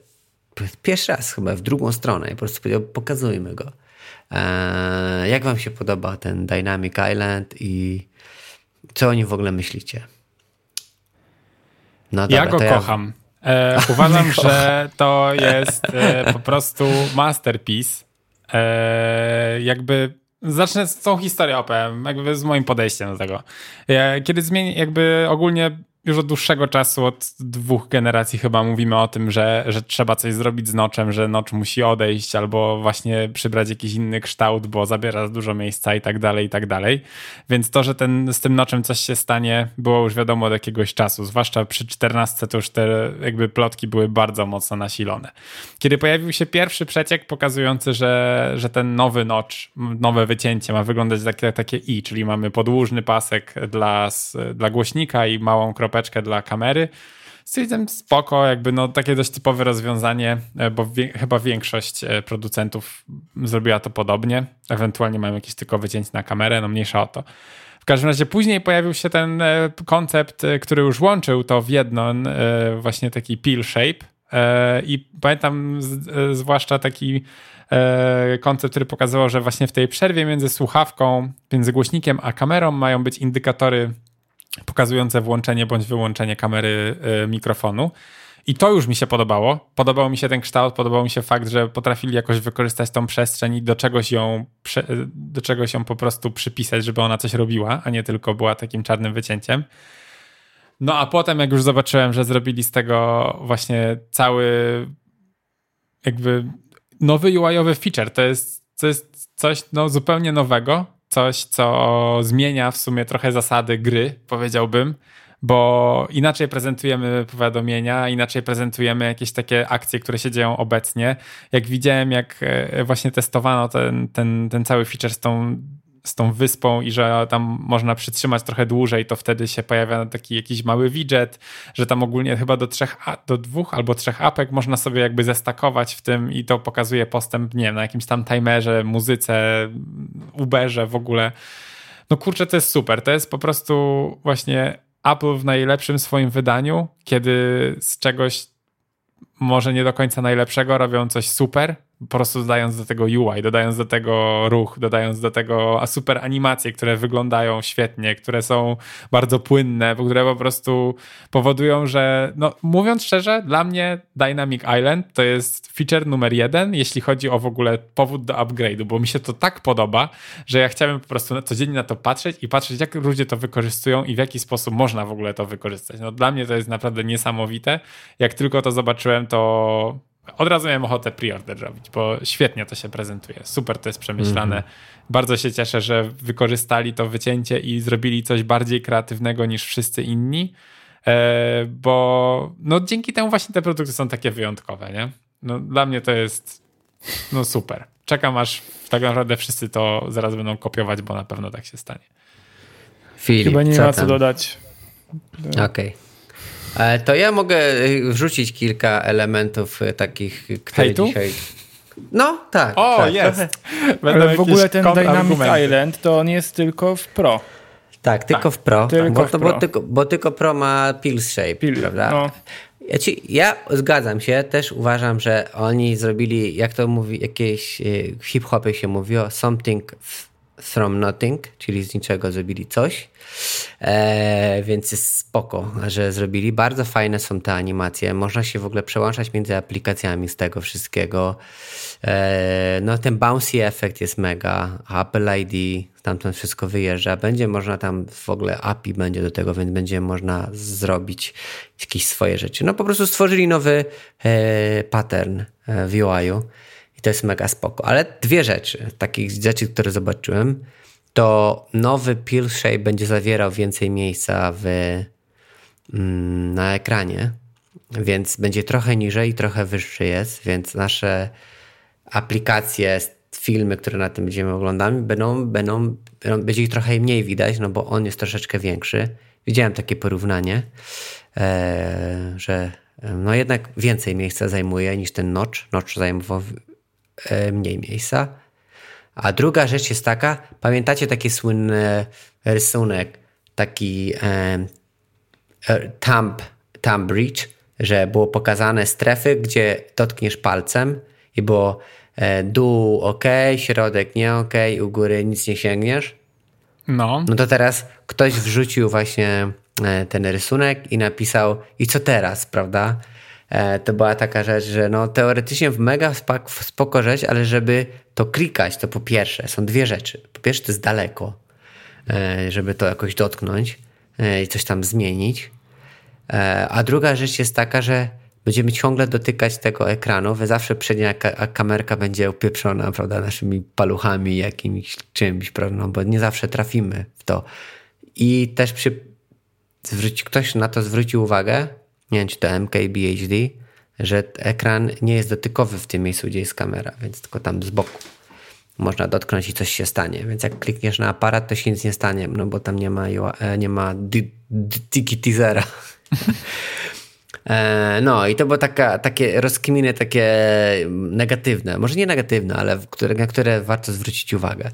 pierwszy raz chyba w drugą stronę i po prostu powiedział, pokazujmy go. Jak wam się podoba ten Dynamic Island i co o nim w ogóle myślicie? No dobra, ja go ja... kocham. E, uważam, że to jest e, po prostu masterpiece. E, jakby zacznę z całą historię O P M, jakby z moim podejściem do tego. E, kiedy zmieni, jakby ogólnie już od dłuższego czasu, od dwóch generacji chyba mówimy o tym, że, że trzeba coś zrobić z noczem, że nocz musi odejść albo właśnie przybrać jakiś inny kształt, bo zabiera dużo miejsca i tak dalej, i tak dalej. Więc to, że ten, z tym noczem coś się stanie, było już wiadomo od jakiegoś czasu. Zwłaszcza przy czternastce to już te jakby plotki były bardzo mocno nasilone. Kiedy pojawił się pierwszy przeciek pokazujący, że, że ten nowy nocz, nowe wycięcie ma wyglądać takie, takie i, czyli mamy podłużny pasek dla, dla głośnika i małą kropkę dla kamery. Stwierdzam spoko, jakby no takie dość typowe rozwiązanie, bo wie, chyba większość producentów zrobiła to podobnie. Ewentualnie mają jakieś tylko wycięcie na kamerę, no mniejsza o to. W każdym razie później pojawił się ten koncept, który już łączył to w jedno, właśnie taki pill shape. I pamiętam zwłaszcza taki koncept, który pokazywał, że właśnie w tej przerwie między słuchawką, między głośnikiem a kamerą mają być indykatory pokazujące włączenie bądź wyłączenie kamery y, mikrofonu. I to już mi się podobało. Podobał mi się ten kształt, podobał mi się fakt, że potrafili jakoś wykorzystać tą przestrzeń i do czegoś ją, do czegoś ją po prostu przypisać, żeby ona coś robiła, a nie tylko była takim czarnym wycięciem. No a potem, jak już zobaczyłem, że zrobili z tego właśnie cały jakby nowy U I-owy feature, to jest, to jest coś no, zupełnie nowego, coś, co zmienia w sumie trochę zasady gry, powiedziałbym, bo inaczej prezentujemy powiadomienia, inaczej prezentujemy jakieś takie akcje, które się dzieją obecnie. Jak widziałem, jak właśnie testowano ten, ten, ten cały feature z tą, z tą wyspą i że tam można przytrzymać trochę dłużej, to wtedy się pojawia taki jakiś mały widget, że tam ogólnie chyba do trzech, do dwóch albo trzech apek można sobie jakby zestakować w tym i to pokazuje postęp, nie wiem, na jakimś tam timerze, muzyce, Uberze w ogóle. No kurczę, to jest super. To jest po prostu właśnie Apple w najlepszym swoim wydaniu, kiedy z czegoś może nie do końca najlepszego robią coś super, po prostu dodając do tego U I, dodając do tego ruch, dodając do tego super animacje, które wyglądają świetnie, które są bardzo płynne, które po prostu powodują, że no mówiąc szczerze, dla mnie Dynamic Island to jest feature numer jeden, jeśli chodzi o w ogóle powód do upgrade'u, bo mi się to tak podoba, że ja chciałem po prostu codziennie na to patrzeć i patrzeć, jak ludzie to wykorzystują i w jaki sposób można w ogóle to wykorzystać. No dla mnie to jest naprawdę niesamowite. Jak tylko to zobaczyłem, to od razu miałem ochotę pre-order robić, bo świetnie to się prezentuje. Super to jest przemyślane. Mm. Bardzo się cieszę, że wykorzystali to wycięcie i zrobili coś bardziej kreatywnego niż wszyscy inni, bo no dzięki temu właśnie te produkty są takie wyjątkowe, nie? No, dla mnie to jest no super. Czekam, aż tak naprawdę wszyscy to zaraz będą kopiować, bo na pewno tak się stanie. Filip, chyba nie co ma co tam dodać. Okej. Okay. To ja mogę wrzucić kilka elementów takich, które hejtu? Dzisiaj... No, tak. O, tak, jest. Ale w ogóle ten Dynamic Island, to on jest tylko w Pro. Tak, tylko tak, w Pro. Tylko bo, w to, pro. Bo, tylko, bo tylko Pro ma Pills Shape, Pil, prawda? No. Ja, ci, ja zgadzam się, też uważam, że oni zrobili, jak to mówi, jakieś hip-hopy się mówiło, something from nothing, czyli z niczego zrobili coś. Eee, więc jest spoko, że zrobili. Bardzo fajne są te animacje. Można się w ogóle przełączać między aplikacjami z tego wszystkiego. Eee, no ten bouncy efekt jest mega. Apple I D, tamtąd wszystko wyjeżdża. Będzie można tam, w ogóle A P I będzie do tego, więc będzie można zrobić jakieś swoje rzeczy. No po prostu stworzyli nowy e, pattern w U I-u. I to jest mega spoko. Ale dwie rzeczy, takich rzeczy, które zobaczyłem, to nowy Pill Shape będzie zawierał więcej miejsca w, na ekranie, więc będzie trochę niżej, trochę wyższy jest, więc nasze aplikacje, filmy, które na tym będziemy oglądać, będą, będą, będą, będzie ich trochę mniej widać, no bo on jest troszeczkę większy. Widziałem takie porównanie, e, że no jednak więcej miejsca zajmuje niż ten notch. Notch zajmował e, mniej miejsca. A druga rzecz jest taka, pamiętacie taki słynny rysunek, taki e, e, thumb, thumb reach, że było pokazane strefy, gdzie dotkniesz palcem i było e, dół ok, środek nie ok, u góry nic nie sięgniesz. No. No to teraz ktoś wrzucił właśnie e, ten rysunek i napisał i co teraz, prawda? E, to była taka rzecz, że no teoretycznie w mega spak, w spoko rzecz, ale żeby to klikać, to po pierwsze są dwie rzeczy. Po pierwsze to jest daleko, e, żeby to jakoś dotknąć e, i coś tam zmienić. E, a druga rzecz jest taka, że będziemy ciągle dotykać tego ekranu, bo zawsze przednia ka- kamerka będzie upieprzona, prawda, naszymi paluchami, jakimś czymś, prawda, bo nie zawsze trafimy w to. I też przy... Zwróć... ktoś na to zwrócił uwagę, nie wiem czy to M K B H D, że ekran nie jest dotykowy w tym miejscu, gdzie jest kamera, więc tylko tam z boku można dotknąć i coś się stanie. Więc jak klikniesz na aparat, to się nic nie stanie, no bo tam nie ma, nie ma di- di- digitizera. No i to było taka, takie rozkminy, takie negatywne, może nie negatywne, ale które, na które warto zwrócić uwagę.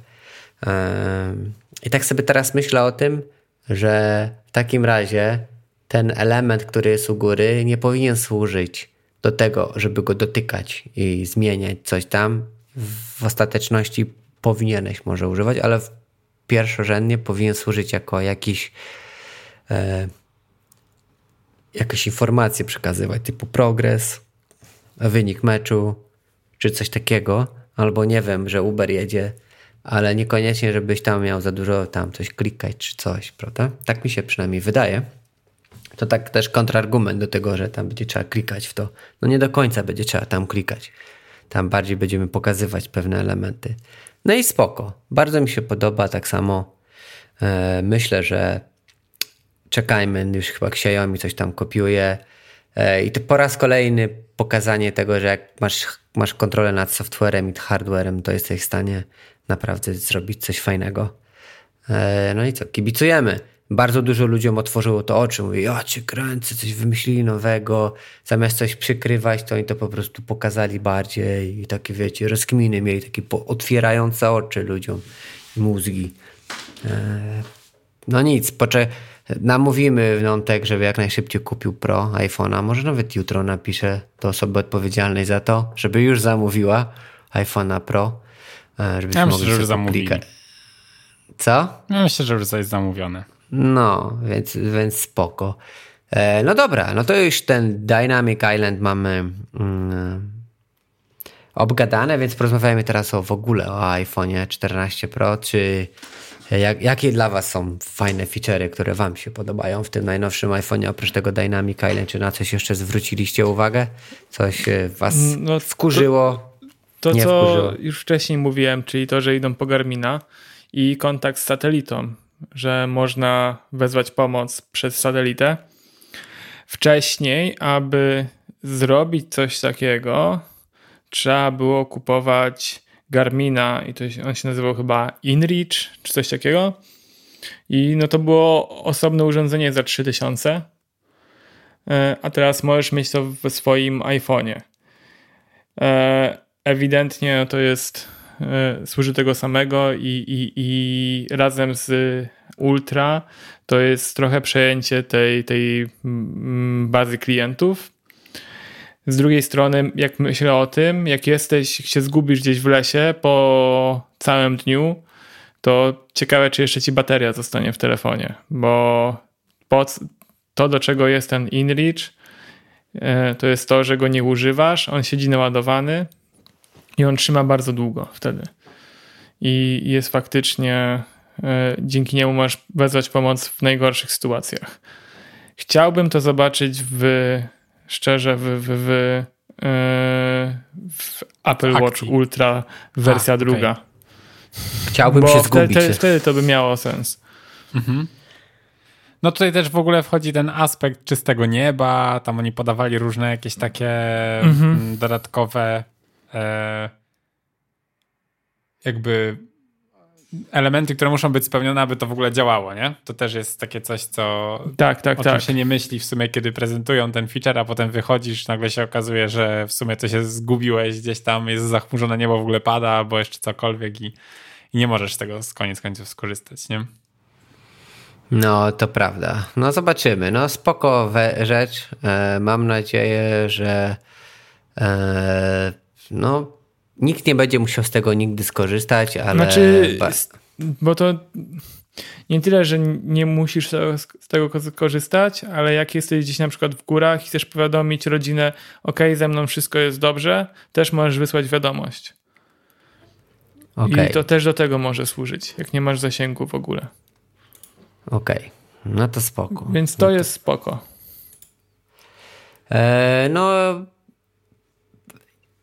I tak sobie teraz myślę o tym, że w takim razie ten element, który jest u góry, nie powinien służyć do tego, żeby go dotykać i zmieniać coś tam. W ostateczności powinieneś może używać, ale pierwszorzędnie powinien służyć jako jakiś e, jakieś informacje przekazywać, typu progres, wynik meczu, czy coś takiego, albo nie wiem, że Uber jedzie, ale niekoniecznie, żebyś tam miał za dużo tam coś klikać, czy coś, prawda? Tak mi się przynajmniej wydaje. To tak też kontrargument do tego, że tam będzie trzeba klikać w to. No nie do końca będzie trzeba tam klikać. Tam bardziej będziemy pokazywać pewne elementy. No i spoko. Bardzo mi się podoba. Tak samo e, myślę, że czekajmy. Już chyba Xiaomi coś tam kopiuje. E, I to po raz kolejny pokazanie tego, że jak masz, masz kontrolę nad softwarem i hardwarem, to jesteś w stanie naprawdę zrobić coś fajnego. E, no i co? Kibicujemy. Bardzo dużo ludziom otworzyło to oczy. Mówi, ja cię kręcę, coś wymyślili nowego. Zamiast coś przykrywać, to oni to po prostu pokazali bardziej. I takie, wiecie, rozkminy mieli, takie otwierające oczy ludziom, mózgi. Eee, no nic, poczek- namówimy Wnątek, żeby jak najszybciej kupił Pro iPhone'a. Może nawet jutro napiszę do osoby odpowiedzialnej za to, żeby już zamówiła iPhone'a Pro. Żebyśmy ja myślę, że już zamówili. Co? Ja myślę, że już jest zamówione. No, więc, więc spoko. E, no dobra, no to już ten Dynamic Island mamy mm, obgadane, więc porozmawiajmy teraz o w ogóle o iPhone'ie czternaście Pro, czy jak, jakie dla was są fajne feature'y, które wam się podobają w tym najnowszym iPhone'ie, oprócz tego Dynamic Island, czy na coś jeszcze zwróciliście uwagę? Coś was no, wkurzyło? To, to co wkurzyło. Już wcześniej mówiłem, czyli to, że idą po Garmina i kontakt z satelitą. Że można wezwać pomoc przez satelitę. Wcześniej, aby zrobić coś takiego, trzeba było kupować Garmina i to się, on się nazywał chyba InReach czy coś takiego. I no to było osobne urządzenie za trzy tysiące, a teraz możesz mieć to w swoim iPhonie. Ewidentnie to jest służy tego samego i, i, i razem z Ultra to jest trochę przejęcie tej, tej bazy klientów. Z drugiej strony, jak myślę o tym, jak jesteś, się zgubisz gdzieś w lesie po całym dniu, to ciekawe, czy jeszcze ci bateria zostanie w telefonie, bo pod to, do czego jest ten InReach, to jest to, że go nie używasz, on siedzi naładowany i on trzyma bardzo długo wtedy. I jest faktycznie, y, dzięki niemu możesz wezwać pomoc w najgorszych sytuacjach. Chciałbym to zobaczyć w, szczerze, w, w, w, y, w Apple Akcji. Watch Ultra wersja A, okay. druga. Chciałbym Bo się zgubić. Wtedy, wtedy to by miało sens. Mhm. No tutaj też w ogóle wchodzi ten aspekt czystego nieba. Tam oni podawali różne jakieś takie mhm. dodatkowe jakby elementy, które muszą być spełnione, aby to w ogóle działało, nie? To też jest takie coś, co tak, tak, o czym tak. się nie myśli w sumie, kiedy prezentują ten feature, a potem wychodzisz, nagle się okazuje, że w sumie to się zgubiłeś gdzieś tam, jest zachmurzone niebo, w ogóle pada, albo jeszcze cokolwiek i, i nie możesz z tego z koniec końców skorzystać, nie? No, to prawda. No zobaczymy. No spoko we- rzecz. E, mam nadzieję, że e, no, nikt nie będzie musiał z tego nigdy skorzystać, ale... Znaczy, bo to nie tyle, że nie musisz z tego korzystać, ale jak jesteś gdzieś na przykład w górach i chcesz powiadomić rodzinę, ok, ze mną wszystko jest dobrze, też możesz wysłać wiadomość. Okay. I to też do tego może służyć, jak nie masz zasięgu w ogóle. Okej, okay. No to spoko. Więc to no jest to... spoko. Eee, no...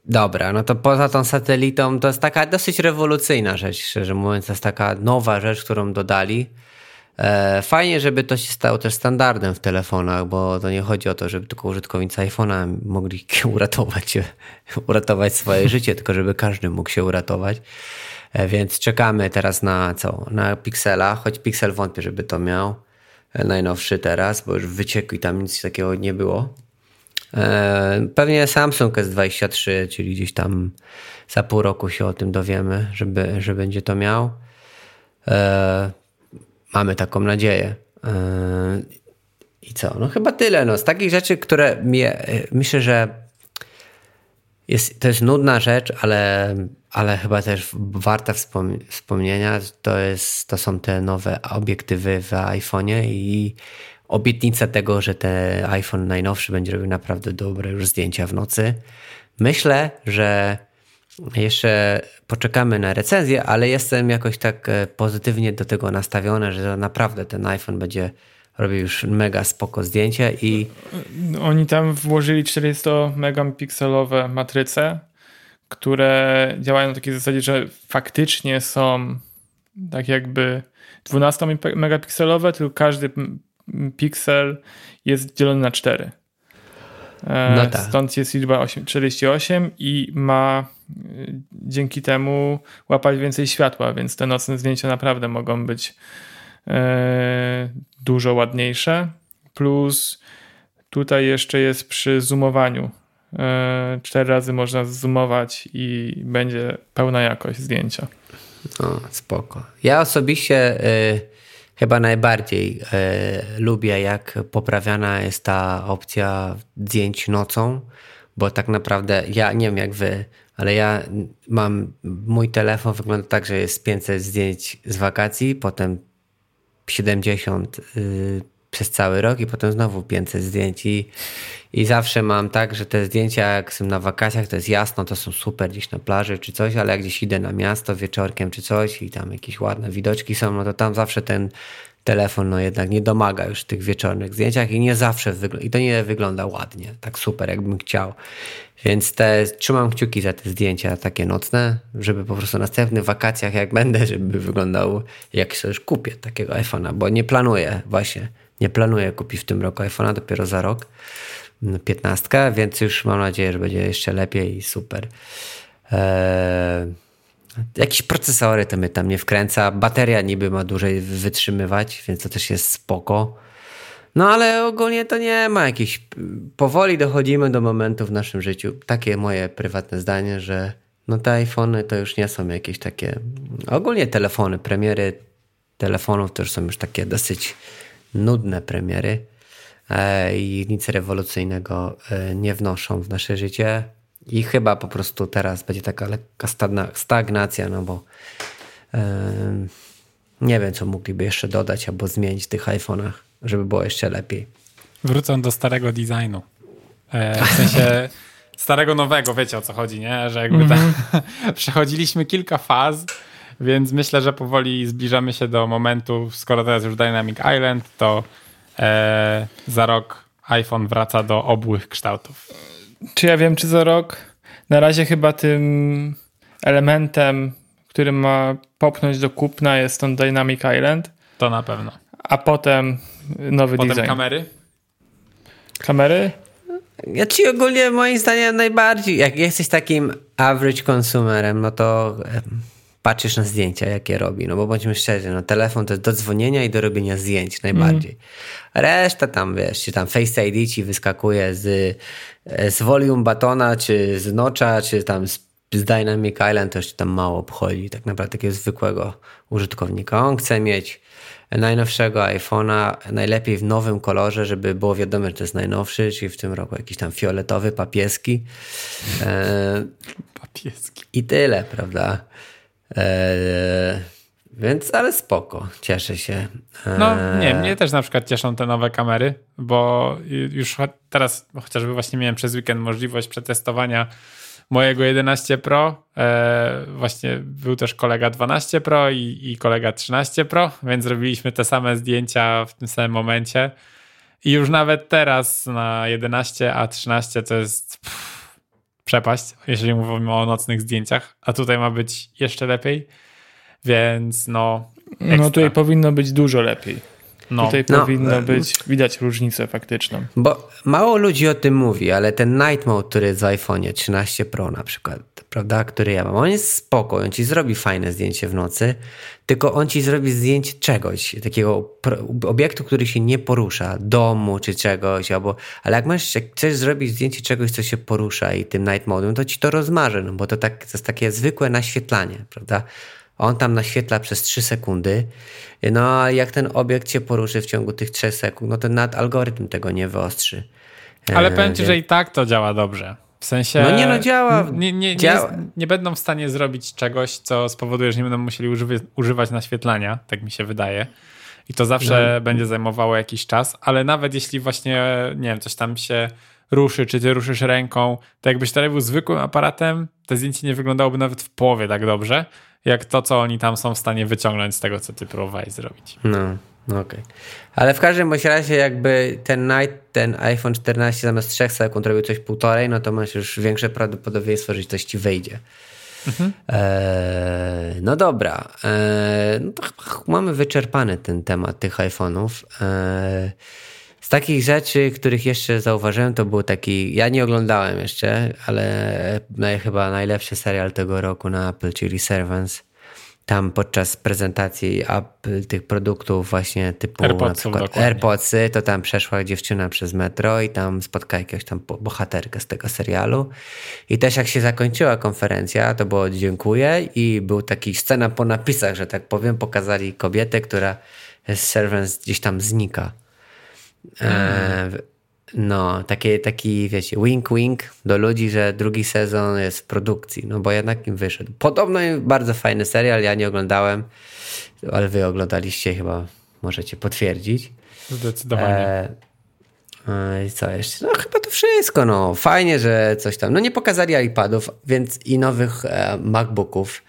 Dobra, no to poza tą satelitą to jest taka dosyć rewolucyjna rzecz, szczerze mówiąc, to jest taka nowa rzecz, którą dodali. E, fajnie, żeby to się stało też standardem w telefonach, bo to nie chodzi o to, żeby tylko użytkownicy iPhone'a mogli uratować, uratować swoje życie, tylko żeby każdy mógł się uratować. E, więc czekamy teraz na co? Na Pixela, choć Pixel wątpię, żeby to miał e, najnowszy teraz, bo już wyciekł i tam nic takiego nie było. Pewnie Samsung S dwadzieścia trzy, czyli gdzieś tam za pół roku się o tym dowiemy, żeby, że będzie to miał. E, mamy taką nadzieję. E, I co? No chyba tyle. No. Z takich rzeczy, które mnie, myślę, że jest, to jest nudna rzecz, ale, ale chyba też warta wspom- wspomnienia, to, jest, to są te nowe obiektywy w iPhone'ie i obietnica tego, że ten iPhone najnowszy będzie robił naprawdę dobre już zdjęcia w nocy. Myślę, że jeszcze poczekamy na recenzję, ale jestem jakoś tak pozytywnie do tego nastawiony, że naprawdę ten iPhone będzie robił już mega spoko zdjęcia i... Oni tam włożyli czterdziesto megapikselowe matryce, które działają na takiej zasadzie, że faktycznie są tak jakby dwunasto megapikselowe, tylko każdy piksel jest dzielony na cztery. No tak. Stąd jest liczba czterdzieści osiem i ma dzięki temu łapać więcej światła, więc te nocne zdjęcia naprawdę mogą być dużo ładniejsze. Plus tutaj jeszcze jest przy zoomowaniu. Cztery razy można zoomować i będzie pełna jakość zdjęcia. O, spoko. Ja osobiście y, chyba najbardziej y, lubię, jak poprawiana jest ta opcja zdjęć nocą, bo tak naprawdę ja nie wiem jak wy, ale ja mam, mój telefon wygląda tak, że jest pięćset zdjęć z wakacji, potem siedemdziesiąt y, przez cały rok i potem znowu pięćset zdjęć i, i zawsze mam tak, że te zdjęcia jak są na wakacjach, to jest jasno, to są super gdzieś na plaży czy coś, ale jak gdzieś idę na miasto wieczorkiem czy coś i tam jakieś ładne widoczki są, no to tam zawsze ten telefon no jednak nie domaga już w tych wieczornych zdjęciach i nie zawsze wygl- i to nie wygląda ładnie, tak super jakbym chciał, więc te, trzymam kciuki za te zdjęcia takie nocne, żeby po prostu na następnych wakacjach jak będę, żeby wyglądał jak sobie już kupię takiego iPhone'a, bo nie planuję właśnie Nie planuję kupić w tym roku iPhone'a, dopiero za rok piętnastkę, więc już mam nadzieję, że będzie jeszcze lepiej i super. Eee, jakieś procesory to mnie tam nie wkręca. Bateria niby ma dłużej wytrzymywać, więc to też jest spoko. No ale ogólnie to nie ma jakichś... Powoli dochodzimy do momentu w naszym życiu. Takie moje prywatne zdanie, że no te iPhony to już nie są jakieś takie... Ogólnie telefony, premiery telefonów to już są już takie dosyć... nudne premiery e, i nic rewolucyjnego e, nie wnoszą w nasze życie i chyba po prostu teraz będzie taka lekka stagnacja, no bo e, nie wiem, co mogliby jeszcze dodać albo zmienić w tych iPhone'ach, żeby było jeszcze lepiej. Wrócą do starego designu. E, w sensie starego nowego, wiecie o co chodzi, nie? Że jakby mm-hmm. tam przechodziliśmy kilka faz. Więc myślę, że powoli zbliżamy się do momentu, skoro teraz już Dynamic Island, to e, za rok iPhone wraca do obłych kształtów. Czy ja wiem, czy za rok? Na razie chyba tym elementem, który ma popchnąć do kupna jest ten Dynamic Island. To na pewno. A potem nowy potem design. Potem kamery? Kamery? Ja ci ogólnie moim zdaniem najbardziej, jak jesteś takim average consumerem, no to... patrzysz na zdjęcia, jakie robi, no bo bądźmy szczerzy, no telefon to jest do dzwonienia i do robienia zdjęć najbardziej. Mm. Reszta tam, wiesz, czy tam Face I D ci wyskakuje z, z volume batona, czy z notcha, czy tam z, z Dynamic Island, to już tam mało obchodzi, tak naprawdę takiego zwykłego użytkownika. On chce mieć najnowszego iPhone'a, najlepiej w nowym kolorze, żeby było wiadomo, że to jest najnowszy, czyli w tym roku jakiś tam fioletowy, papieski. E, papieski. I tyle, prawda? Eee, więc, ale spoko, cieszę się. Eee. No nie, mnie też na przykład cieszą te nowe kamery, bo już teraz chociażby właśnie miałem przez weekend możliwość przetestowania mojego jedenaście Pro, eee, właśnie był też kolega dwanaście Pro i, i kolega trzynaście Pro, więc zrobiliśmy te same zdjęcia w tym samym momencie i już nawet teraz na jedenaście, a trzynaście to jest... Pff, przepaść, jeżeli mówimy o nocnych zdjęciach, a tutaj ma być jeszcze lepiej, więc no... Ekstra. No tutaj powinno być dużo lepiej. No. Tutaj no. powinno być, widać różnicę faktyczną. Bo mało ludzi o tym mówi, ale ten Night Mode, który jest w iPhone'ie trzynaście Pro na przykład, prawda, który ja mam, on jest spoko, on ci zrobi fajne zdjęcie w nocy, tylko on ci zrobi zdjęcie czegoś, takiego obiektu, który się nie porusza, domu czy czegoś, albo, ale jak masz, jak chcesz zrobić zdjęcie czegoś, co się porusza i tym Night Mode'em, to ci to rozmarzy, no bo to, tak, to jest takie zwykłe naświetlanie, prawda? On tam naświetla przez trzy sekundy, no a jak ten obiekt się poruszy w ciągu tych trzech sekund, no to nawet algorytm tego nie wyostrzy. Ale e, powiem ci, więc... że i tak to działa dobrze. W sensie... No nie, no działa. Nie, nie, działa. Nie, nie będą w stanie zrobić czegoś, co spowoduje, że nie będą musieli używać, używać naświetlania, tak mi się wydaje. I to zawsze no. będzie zajmowało jakiś czas, ale nawet jeśli właśnie, nie wiem, coś tam się ruszy, czy ty ruszysz ręką, to jakbyś to robił zwykłym aparatem, to zdjęcie nie wyglądałoby nawet w połowie tak dobrze, jak to, co oni tam są w stanie wyciągnąć z tego, co ty próbowałeś zrobić. No, Okej. Ale w każdym bądź razie jakby ten, ten iPhone czternaście zamiast trzy sekund robił coś półtorej, no to masz już większe prawdopodobieństwo, że coś ci wyjdzie. Mhm. Eee, no dobra. Eee, no to mamy wyczerpany ten temat tych iPhone'ów. Eee, z takich rzeczy, których jeszcze zauważyłem, to był taki, ja nie oglądałem jeszcze, ale naj, chyba najlepszy serial tego roku na Apple, czyli Severance. Tam podczas prezentacji Apple, tych produktów właśnie typu AirPods, na AirPodsy, to tam przeszła dziewczyna przez metro i tam spotkała jakąś tam bohaterkę z tego serialu. I też jak się zakończyła konferencja, to było dziękuję i był taki scena po napisach, że tak powiem, pokazali kobietę, która z Severance gdzieś tam znika. Mm. E, no, taki, taki wiecie, wink wink do ludzi, że drugi sezon jest w produkcji, no bo jednak im wyszedł. Podobno bardzo fajny serial, ja nie oglądałem, ale wy oglądaliście, chyba możecie potwierdzić. Zdecydowanie. E, e, co jeszcze? No chyba to wszystko, no fajnie, że coś tam. No nie pokazali iPadów, więc i nowych e, MacBooków.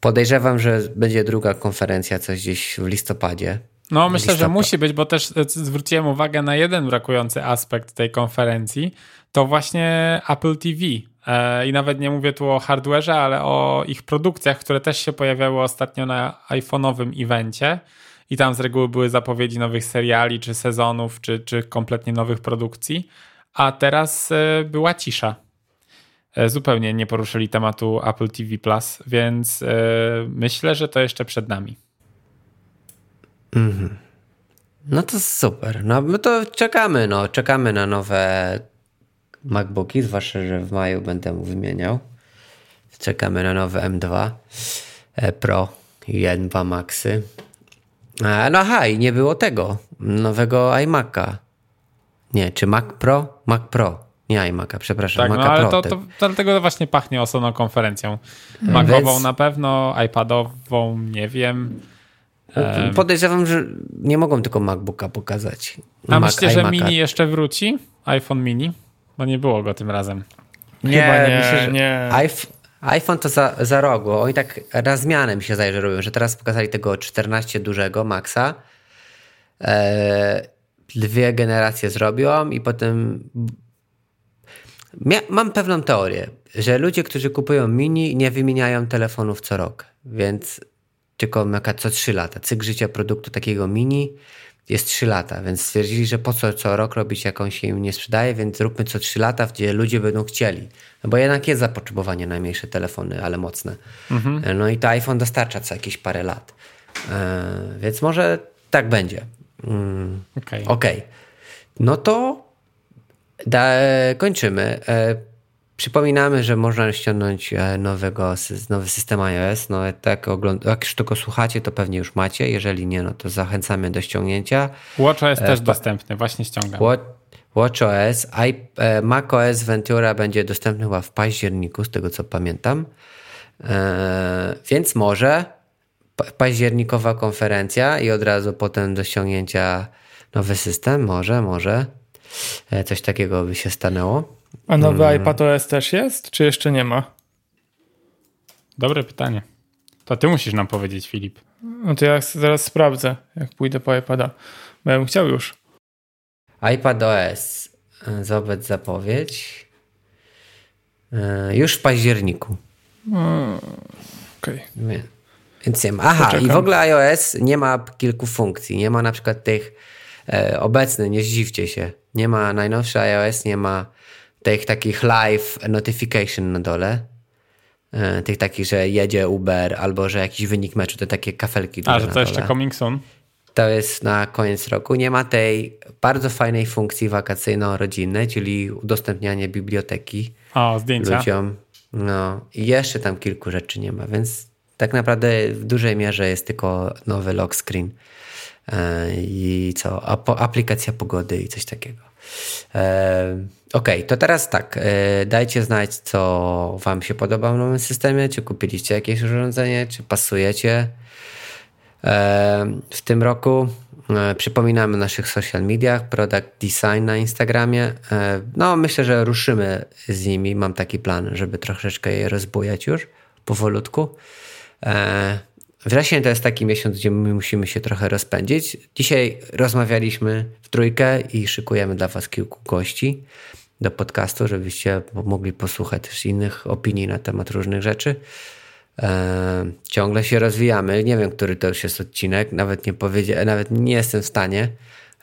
Podejrzewam, że będzie druga konferencja, coś gdzieś w listopadzie. No myślę, że musi być, bo też zwróciłem uwagę na jeden brakujący aspekt tej konferencji, to właśnie Apple T V i nawet nie mówię tu o hardware'ze, ale o ich produkcjach, które też się pojawiały ostatnio na iPhone'owym evencie i tam z reguły były zapowiedzi nowych seriali, czy sezonów, czy, czy kompletnie nowych produkcji, a teraz była cisza. Zupełnie nie poruszyli tematu Apple T V plus, więc myślę, że to jeszcze przed nami. Mm-hmm. No to super. No my to czekamy, no. Czekamy na nowe MacBooki, zwłaszcza, że w maju będę mu wymieniał. Czekamy na nowe M dwa Pro i M dwa Maxy. No aha, i nie było tego. Nowego iMaca. Nie, czy Mac Pro? Mac Pro. Nie iMaca, przepraszam. Tak, Maca no ale Pro, to, to, to dlatego właśnie pachnie osobną konferencją. Macową Więc... na pewno, iPadową nie wiem. Podejrzewam, że nie mogą tylko MacBooka pokazać. A Mac, myślę, że iMaca. Mini jeszcze wróci? iPhone mini? Bo nie było go tym razem. Nie, Chyba nie. Myślę, że nie. iPhone to za, za rogu. Oni tak na zmianę mi się zdaje, że robią, że teraz pokazali tego czternaście dużego Maxa. Dwie generacje zrobiłam i potem... Mam pewną teorię, że ludzie, którzy kupują mini, nie wymieniają telefonów co rok. Więc... tylko co trzy lata. Cykl życia produktu takiego mini jest trzy lata, więc stwierdzili, że po co co rok robić, jak on się im nie sprzedaje, więc zróbmy co trzy lata, gdzie ludzie będą chcieli. No bo jednak jest zapotrzebowanie na mniejsze telefony, ale mocne. Mhm. No i to iPhone dostarcza co jakieś parę lat. Yy, więc może tak będzie. Yy, Okej. Okay. Okay. No to da, kończymy. Yy, Przypominamy, że można ściągnąć nowego, nowy system iOS. No, tak ogląd- jak już tylko słuchacie, to pewnie już macie. Jeżeli nie, no to zachęcamy do ściągnięcia. WatchOS e, też pa- dostępny, właśnie ściągam. Watch, WatchOS, I- macOS Ventura będzie dostępny chyba w październiku, z tego co pamiętam. E, więc może pa- październikowa konferencja i od razu potem do ściągnięcia nowy system. Może, może. E, coś takiego by się stanęło. A nowy hmm. iPadOS też jest, czy jeszcze nie ma? Dobre pytanie. To ty musisz nam powiedzieć, Filip. No to ja zaraz sprawdzę, jak pójdę po iPada. Bo ja bym chciał już. iPadOS. Zobacz zapowiedź. Już w październiku. Hmm. Okej. Okay. Więc nie ma. Aha, Poczekam. I w ogóle iOS nie ma kilku funkcji. Nie ma na przykład tych e, obecnych, nie zdziwcie się. Nie ma, najnowszy iOS nie ma tych takich live notification na dole. Tych takich, że jedzie Uber albo że jakiś wynik meczu, te takie kafelki. A, że to jeszcze coming soon? To jest na koniec roku. Nie ma tej bardzo fajnej funkcji wakacyjno-rodzinnej, czyli udostępnianie biblioteki o, zdjęcia. Ludziom. No i jeszcze tam kilku rzeczy nie ma, więc tak naprawdę w dużej mierze jest tylko nowy lock screen i co? Aplikacja pogody i coś takiego. Okej, okay, to teraz tak, dajcie znać, co wam się podoba w nowym systemie, czy kupiliście jakieś urządzenie, czy pasujecie w tym roku. Przypominamy o naszych social mediach, Product Design na Instagramie. No myślę, że ruszymy z nimi, mam taki plan, żeby troszeczkę je rozbujać już powolutku. Wrzesień to jest taki miesiąc, gdzie my musimy się trochę rozpędzić. Dzisiaj rozmawialiśmy w trójkę i szykujemy dla was kilku gości do podcastu, żebyście mogli posłuchać też innych opinii na temat różnych rzeczy. Eee, ciągle się rozwijamy. Nie wiem, który to już jest odcinek. Nawet nie powiedzia- nawet nie jestem w stanie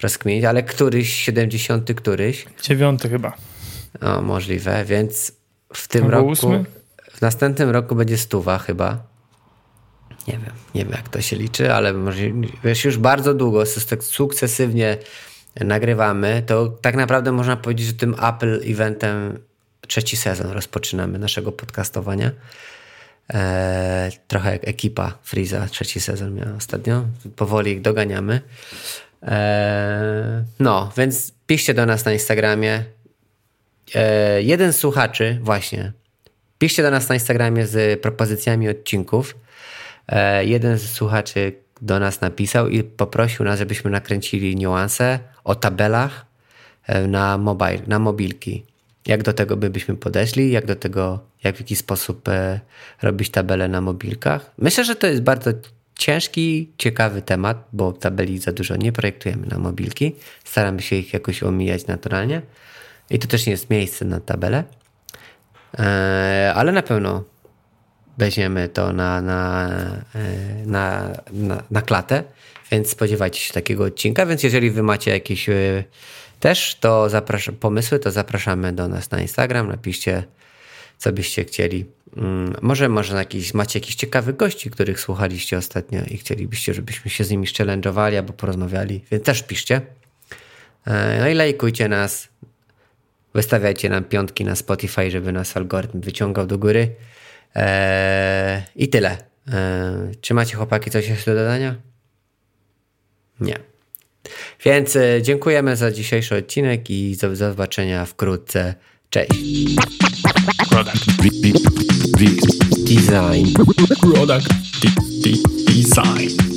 rozkminić, ale któryś, siedemdziesiąty któryś. Dziewiąty chyba. O, możliwe, więc w tym roku... Ósmy? W następnym roku będzie stuwa chyba. Nie wiem, nie wiem jak to się liczy, ale może, wiesz, już bardzo długo sukcesywnie nagrywamy. To tak naprawdę można powiedzieć, że tym Apple eventem trzeci sezon rozpoczynamy naszego podcastowania. Eee, trochę jak ekipa Freeza trzeci sezon miała ostatnio. Powoli ich doganiamy. Eee, no, więc piszcie do nas na Instagramie. Eee, jeden z słuchaczy, właśnie, piszcie do nas na Instagramie z propozycjami odcinków. Jeden z słuchaczy do nas napisał i poprosił nas, żebyśmy nakręcili niuanse o tabelach na mobile, na mobilki. Jak do tego by byśmy podeszli, jak do tego, jak w jaki sposób robić tabelę na mobilkach. Myślę, że to jest bardzo ciężki, ciekawy temat, bo tabeli za dużo nie projektujemy na mobilki. Staramy się ich jakoś omijać naturalnie. I to też nie jest miejsce na tabelę. Ale na pewno weźmiemy to na, na, na, na, na klatę, więc spodziewajcie się takiego odcinka, więc jeżeli wy macie jakieś też to zapraszam, pomysły, to zapraszamy do nas na Instagram, napiszcie co byście chcieli. Może, może jakiś, macie jakichś ciekawych gości, których słuchaliście ostatnio i chcielibyście, żebyśmy się z nimi challenge'owali albo porozmawiali, więc też piszcie. No i lajkujcie nas, wystawiajcie nam piątki na Spotify, żeby nas algorytm wyciągał do góry. Eee, I tyle. Eee, czy macie chłopaki coś jeszcze do dodania? Nie. Więc e, dziękujemy za dzisiejszy odcinek i do zobaczenia wkrótce. Cześć. Product. Design. Product. Design.